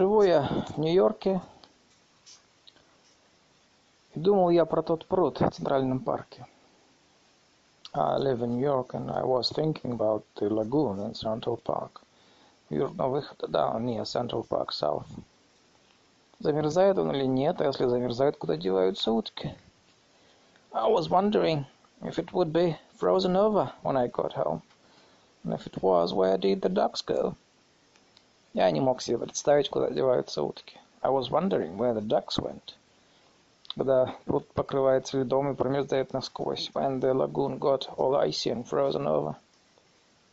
Живу я в Нью-Йорке. И думал я про тот пруд в Центральном парке. I live in New York, and I was thinking about the lagoon in Central Park. Южного выхода, да, не, Central Park, South. Замерзает он или нет, а если замерзает, куда деваются утки? I was wondering if it would be frozen over when I got home, and if it was, where did the ducks go? Я не мог себе представить, куда деваются утки. I was wondering where the ducks went. Когда пруд покрывается льдом и промерзает насквозь. When the lagoon got all icy and frozen over.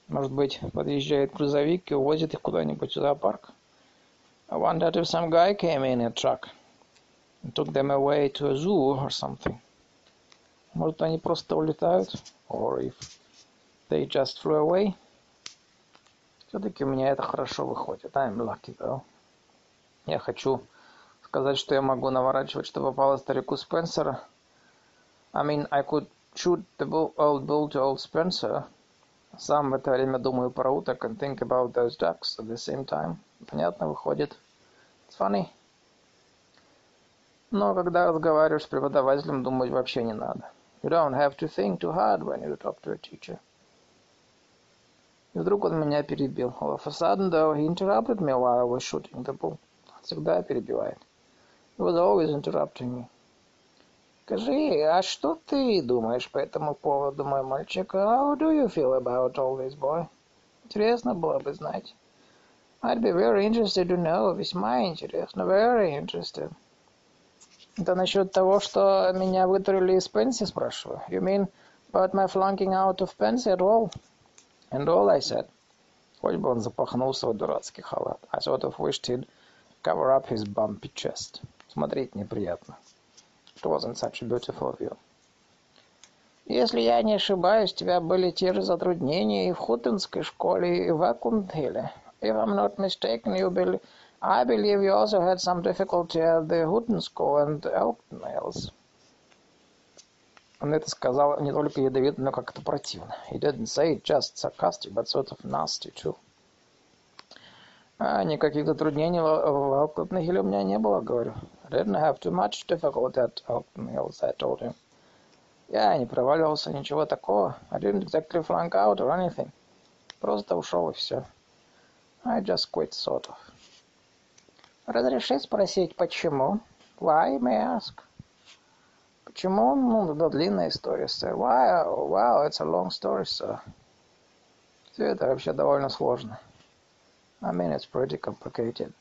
Может быть, подъезжает грузовик и увозит их куда-нибудь в зоопарк? I wondered if some guy came in a truck and took them away to a zoo or something. Может, они просто улетают? Or if they just flew away? Все-таки у меня это хорошо выходит. I'm lucky, though. Я хочу... Сказать, что я могу наворачивать, что попало старику Спенсера. I mean, I could shoot the bull, old bull to old Spencer. Сам в это время думаю про уток and think about those ducks at the same time. Понятно, выходит. It's funny. Но когда разговариваешь с преподавателем, думать вообще не надо. You don't have to think too hard when you talk to a teacher. И вдруг он меня перебил. All of a sudden, though, he interrupted me while I was shooting the bull. Всегда перебивает. He was always interrupting me. Скажи, а что ты думаешь по этому поводу, мой мальчик? How do you feel about all this, boy? Интересно было бы знать. I'd be very interested to know. Весьма интересно. Very interested. Это насчет того, что меня вытурили из Пенси, спрашиваю. You mean about my flunking out of Pencey at all? And all I said. Хоть бы он запахнулся в дурацкий халат. I sort of wished he'd cover up his bumpy chest. Смотреть неприятно. It wasn't such a beautiful view. Если я не ошибаюсь, у тебя были те же затруднения и в Whootonской школе, и в Элктон-Хилле. If I'm not mistaken, you be... I believe you also had some difficulty at the Whooton School and Elkton Hills. Он это сказал не только ядовито, но как-то противно. He didn't say it just sarcastic, but sort of nasty too. А никаких затруднений в Elkton Hill у меня не было, говорю. I didn't have too much difficulty at Elkton Hills, I told him. Я не проваливался, ничего такого. I didn't exactly flunk out or anything. Просто ушел и все. I just quit, sort of. Разреши спросить, почему? Why, may I ask? Почему? Ну, это длинная история, sir. Why? Wow, it's a long story, sir. Все это вообще довольно сложно. I mean, it's pretty complicated.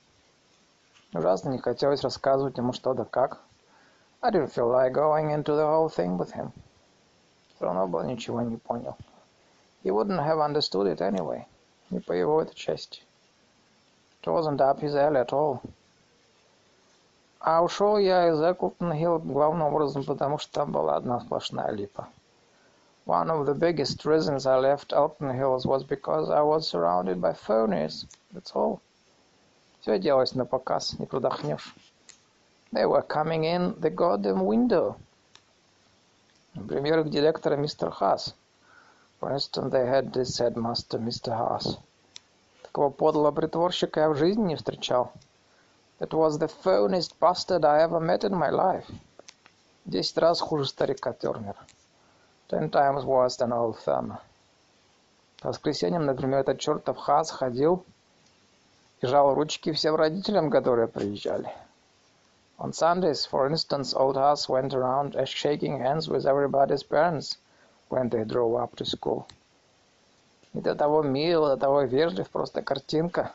Ужасно не хотелось рассказывать ему что да как. I didn't feel like going into the whole thing with him. Все равно бы он ничего не понял. He wouldn't have understood it anyway. Не по его этой части. It wasn't up his alley at all. А ушел я из Эклтон Хилл главным образом, потому что там была одна сплошная липа. One of the biggest reasons I left Elkton Hills was because I was surrounded by phonies. That's all. Все делалось на показ, не продохнешь. They were coming in the goddamn window. Например, их директора мистер Haas. For instance, they had this headmaster, мистер Haas. Такого подлого притворщика я в жизни не встречал. That was the phoniest bastard I ever met in my life. Десять раз хуже старика Тернера. Ten times worse than old Thumb. По воскресеньям, например, этот чертов Хас ходил и жал ручки всем родителям, которые приезжали. On Sundays, for instance, old Haas went around shaking hands with everybody's parents when they drove up to school. И до того мил, до того вежлив, просто картинка.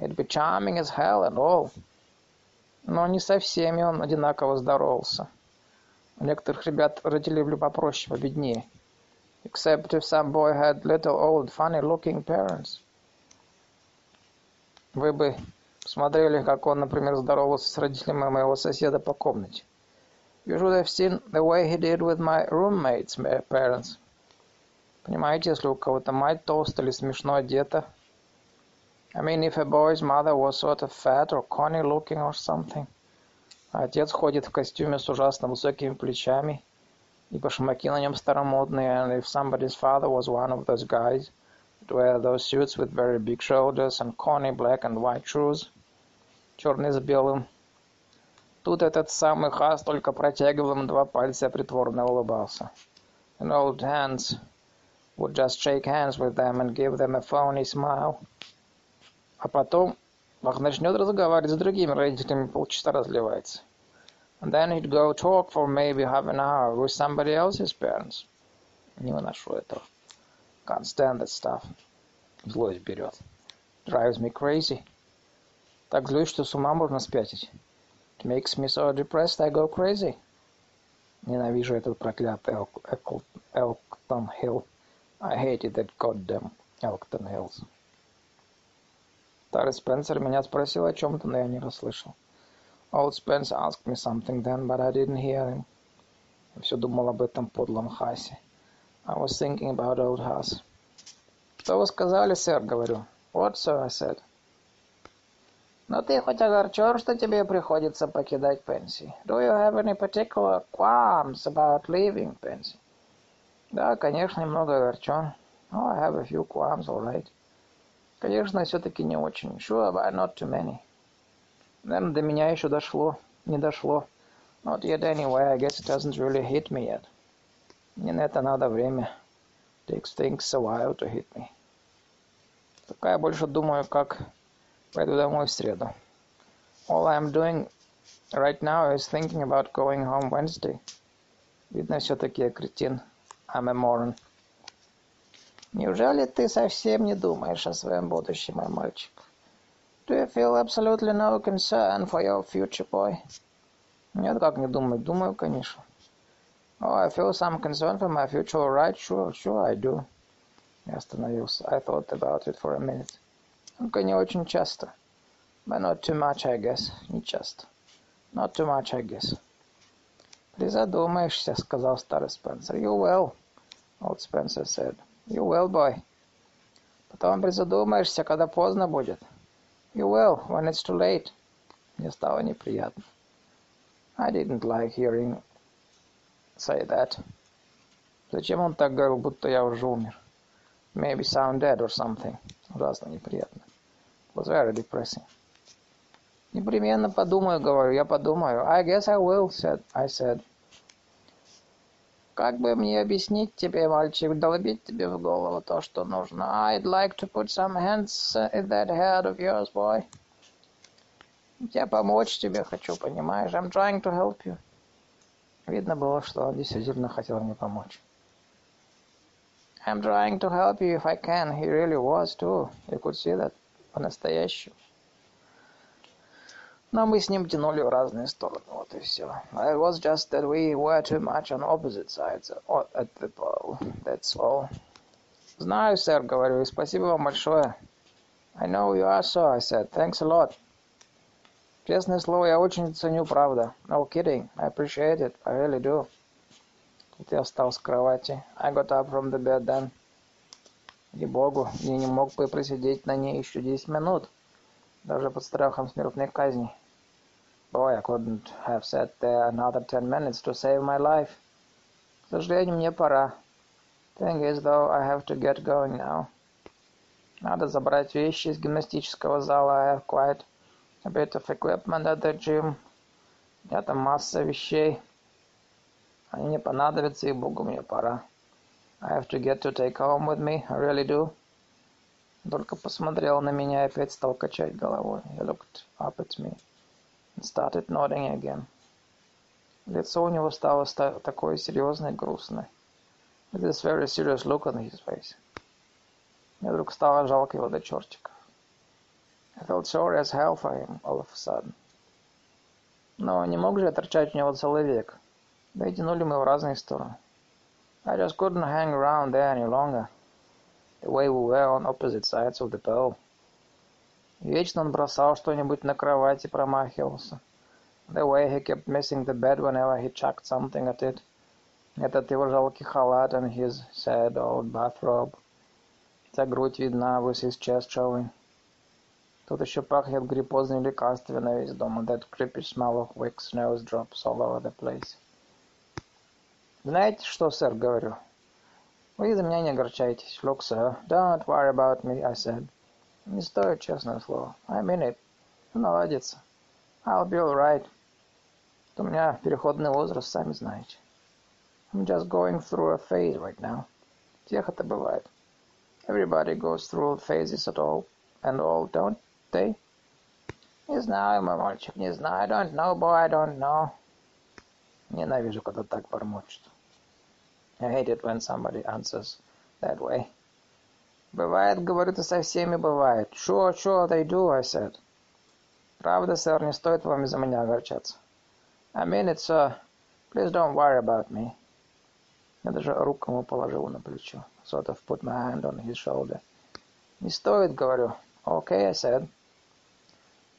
It'd be charming as hell and all. Но не со всеми он одинаково здоровался. У некоторых ребят родители были попроще, победнее. Except if some boy had little old funny-looking parents. Вы бы посмотрели, как он, например, здоровался с родителями моего соседа по комнате. You should have seen the way he did with my roommate's parents. Понимаете, если у кого-то мать толстая или смешно одета. I mean, if a boy's mother was sort of fat or corny-looking or something. Отец ходит в костюме с ужасно высокими плечами, и башмаки на нем старомодные, and if somebody's father was one of those guys that wear those suits with very big shoulders and corny black and white shoes, черный с белым. Тут этот самый Хас только протягивал им два пальца и притворно улыбался. And old Hans would just shake hands with them and give them a phony smile. А потом Бах начнет разговаривать с другими родителями, полчаса разливается. And then he'd go talk for maybe half an hour with somebody else's parents. Не выношу этого. Can't stand that stuff. Злость берет. Drives me crazy. Так злюсь, что с ума можно спятить. It makes me so depressed I go crazy. Ненавижу этот проклятый Elkton Hill. I hated that goddamn Elkton Hills. Старый Спенсер меня спросил о чем-то, но я не расслышал. Old Spencer asked me something then, but I didn't hear him. Я все думал об этом подлом Хаасе. I was thinking about old Haas. Что вы сказали, сэр, говорю. What, sir, I said. Но ты хоть огорчен, что тебе приходится покидать Пенси? Do you have any particular qualms about leaving Пенси? Да, конечно, немного огорчен. Oh, I have a few qualms, all right. Конечно, все-таки не очень. Sure, but not too many. Наверное, до меня еще дошло. Не дошло. Not yet anyway. I guess it hasn't really hit me yet. Мне на это надо время. Takes things a while to hit me. Только я больше думаю, как пойду домой в среду. All I'm doing right now is thinking about going home Wednesday. Видно, все-таки я кретин. I'm a moron. Неужели ты совсем не думаешь о своем будущем, мой мальчик? Do you feel absolutely no concern for your future, boy? Нет, как не думаю? Думаю, конечно. Oh, I feel some concern for my future, all right? Sure, sure, I do. Я остановился. I thought about it for a minute. Только не очень часто. But not too much, I guess. Не часто. Not too much, I guess. Призадумаешься, сказал старый Спенсер. You will, old Spencer said. You will, boy. Потом призадумаешься, когда поздно будет. You will, when it's too late. Мне стало неприятно. I didn't like hearing say that. Зачем он так говорил, будто я уже умер? Maybe sound dead or something. Ужасно неприятно. It was very depressing. Непременно подумаю, говорю, я подумаю. I guess I will, said, I said. Как бы мне объяснить тебе, мальчик, долбить тебе в голову то, что нужно? I'd like to put some hands in that head of yours, boy. Я помочь тебе хочу, понимаешь? I'm trying to help you. Видно было, что он действительно хотел мне помочь. I'm trying to help you if I can. He really was, too. You could see that. По-настоящему. Но мы с ним тянули в разные стороны, вот и все. It was just that we were too much on opposite sides at the pole. That's all. Знаю, сэр, говорю, и спасибо вам большое. I know you are, sir, I said. Thanks a lot. Честное слово, я очень ценю, правда. No kidding. I appreciate it. I really do. Тут я встал с кровати. I got up from the bed then. Ей-богу, я не мог бы просидеть на ней еще десять минут. Даже под страхом смертной казни. Boy, I couldn't have sat there another ten minutes to save my life. К сожалению, мне пора. Thing is, though, I have to get going now. Надо забрать вещи из гимнастического зала. I have quite a bit of equipment at the gym. У меня там масса вещей. Они мне понадобятся, и богу, мне пора. I have to get to take home with me. I really do. Только посмотрел на меня и опять стал качать головой. He looked up at me and started nodding again. Лицо у него стало такое серьезное и грустное. With this very serious look on his face. Мне вдруг стало жалко его до чертиков. I felt sorry as hell for him all of a sudden. Но не мог же я торчать у него целый век. Да и тянули мы в разные стороны. I just couldn't hang around there any longer. The way we were on opposite sides of the pole. Вечно он бросал что-нибудь на кровать и промахивался. The way he kept missing the bed whenever he chucked something at it. Этот его жалкий халат and his sad old bathrobe. Вся грудь видна, with his chest showing. Тут еще пахнет гриппозным лекарством на весь дом. And that creepy smell of wax nose drops all over the place. Знаете что, сэр, говорю? Вы за меня не огорчайтесь. Look, sir, don't worry about me, I said. Не стоит, честное слово. I mean it. Наладится. I'll be all right. У меня переходный возраст, сами знаете. I'm just going through a phase right now. Всех это бывает. Everybody goes through phases at all. And all, don't they? Не знаю, мой мальчик, не знаю. I don't know, boy, I don't know. Ненавижу, когда так бормочет. I hate it when somebody answers that way. Бывает, говорю, ты со всеми бывает. Sure, sure, they do, I said. Правда, сэр, не стоит вам из-за меня огорчаться. I mean it, sir. Please don't worry about me. Я даже руку ему положил на плечо. Sort of put my hand on his shoulder. Не стоит, говорю. Okay, I said.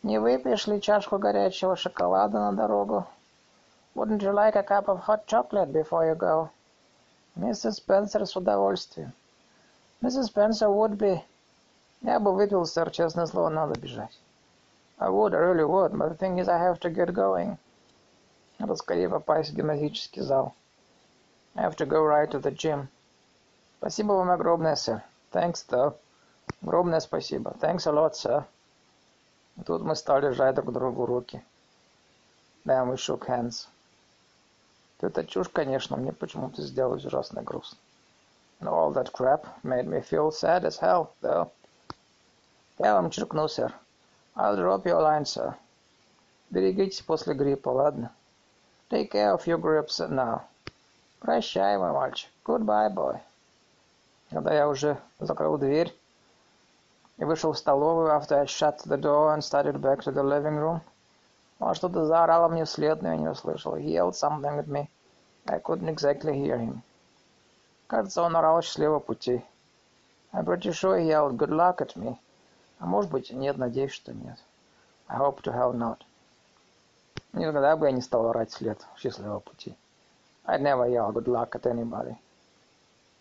Не выпьешь ли чашку горячего шоколада на дорогу? Wouldn't you like a cup of hot chocolate before you go? Миссис Спенсер с удовольствием. Миссис Спенсер would be... Я бы выпил, сэр, честное слово, надо бежать. I would, I really would, but the thing is I have to get going. Надо скорее попасть в гимнастический зал. I have to go right to the gym. Спасибо вам огромное, сэр. Thanks, though. Огромное спасибо. Thanks a lot, sir. И тут мы стали жать друг другу руки. Then we shook hands. Эта чушь, конечно, мне почему-то сделалось ужасно грустно. And all that crap made me feel sad as hell, though. Я вам черкну, сэр. I'll drop your line, sir. Берегитесь после гриппа, ладно? Take care of your grips now. Прощай, мой мальчик. Goodbye, boy. Когда я уже закрыл дверь и вышел в столовую, after I shut the door and started back to the living room, он что-то заорал мне вслед, но я не услышал. He yelled something at me. I couldn't exactly hear him. Кажется, он орал счастливого пути. I'm pretty sure he yelled good luck at me. А может быть, нет, надеюсь, что нет. I hope to hell not. Никогда бы я не стал орать вслед счастливого пути. I'd never yell good luck at anybody.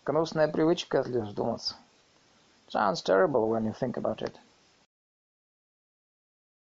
Гнусная привычка, если вдуматься. Sounds terrible when you think about it.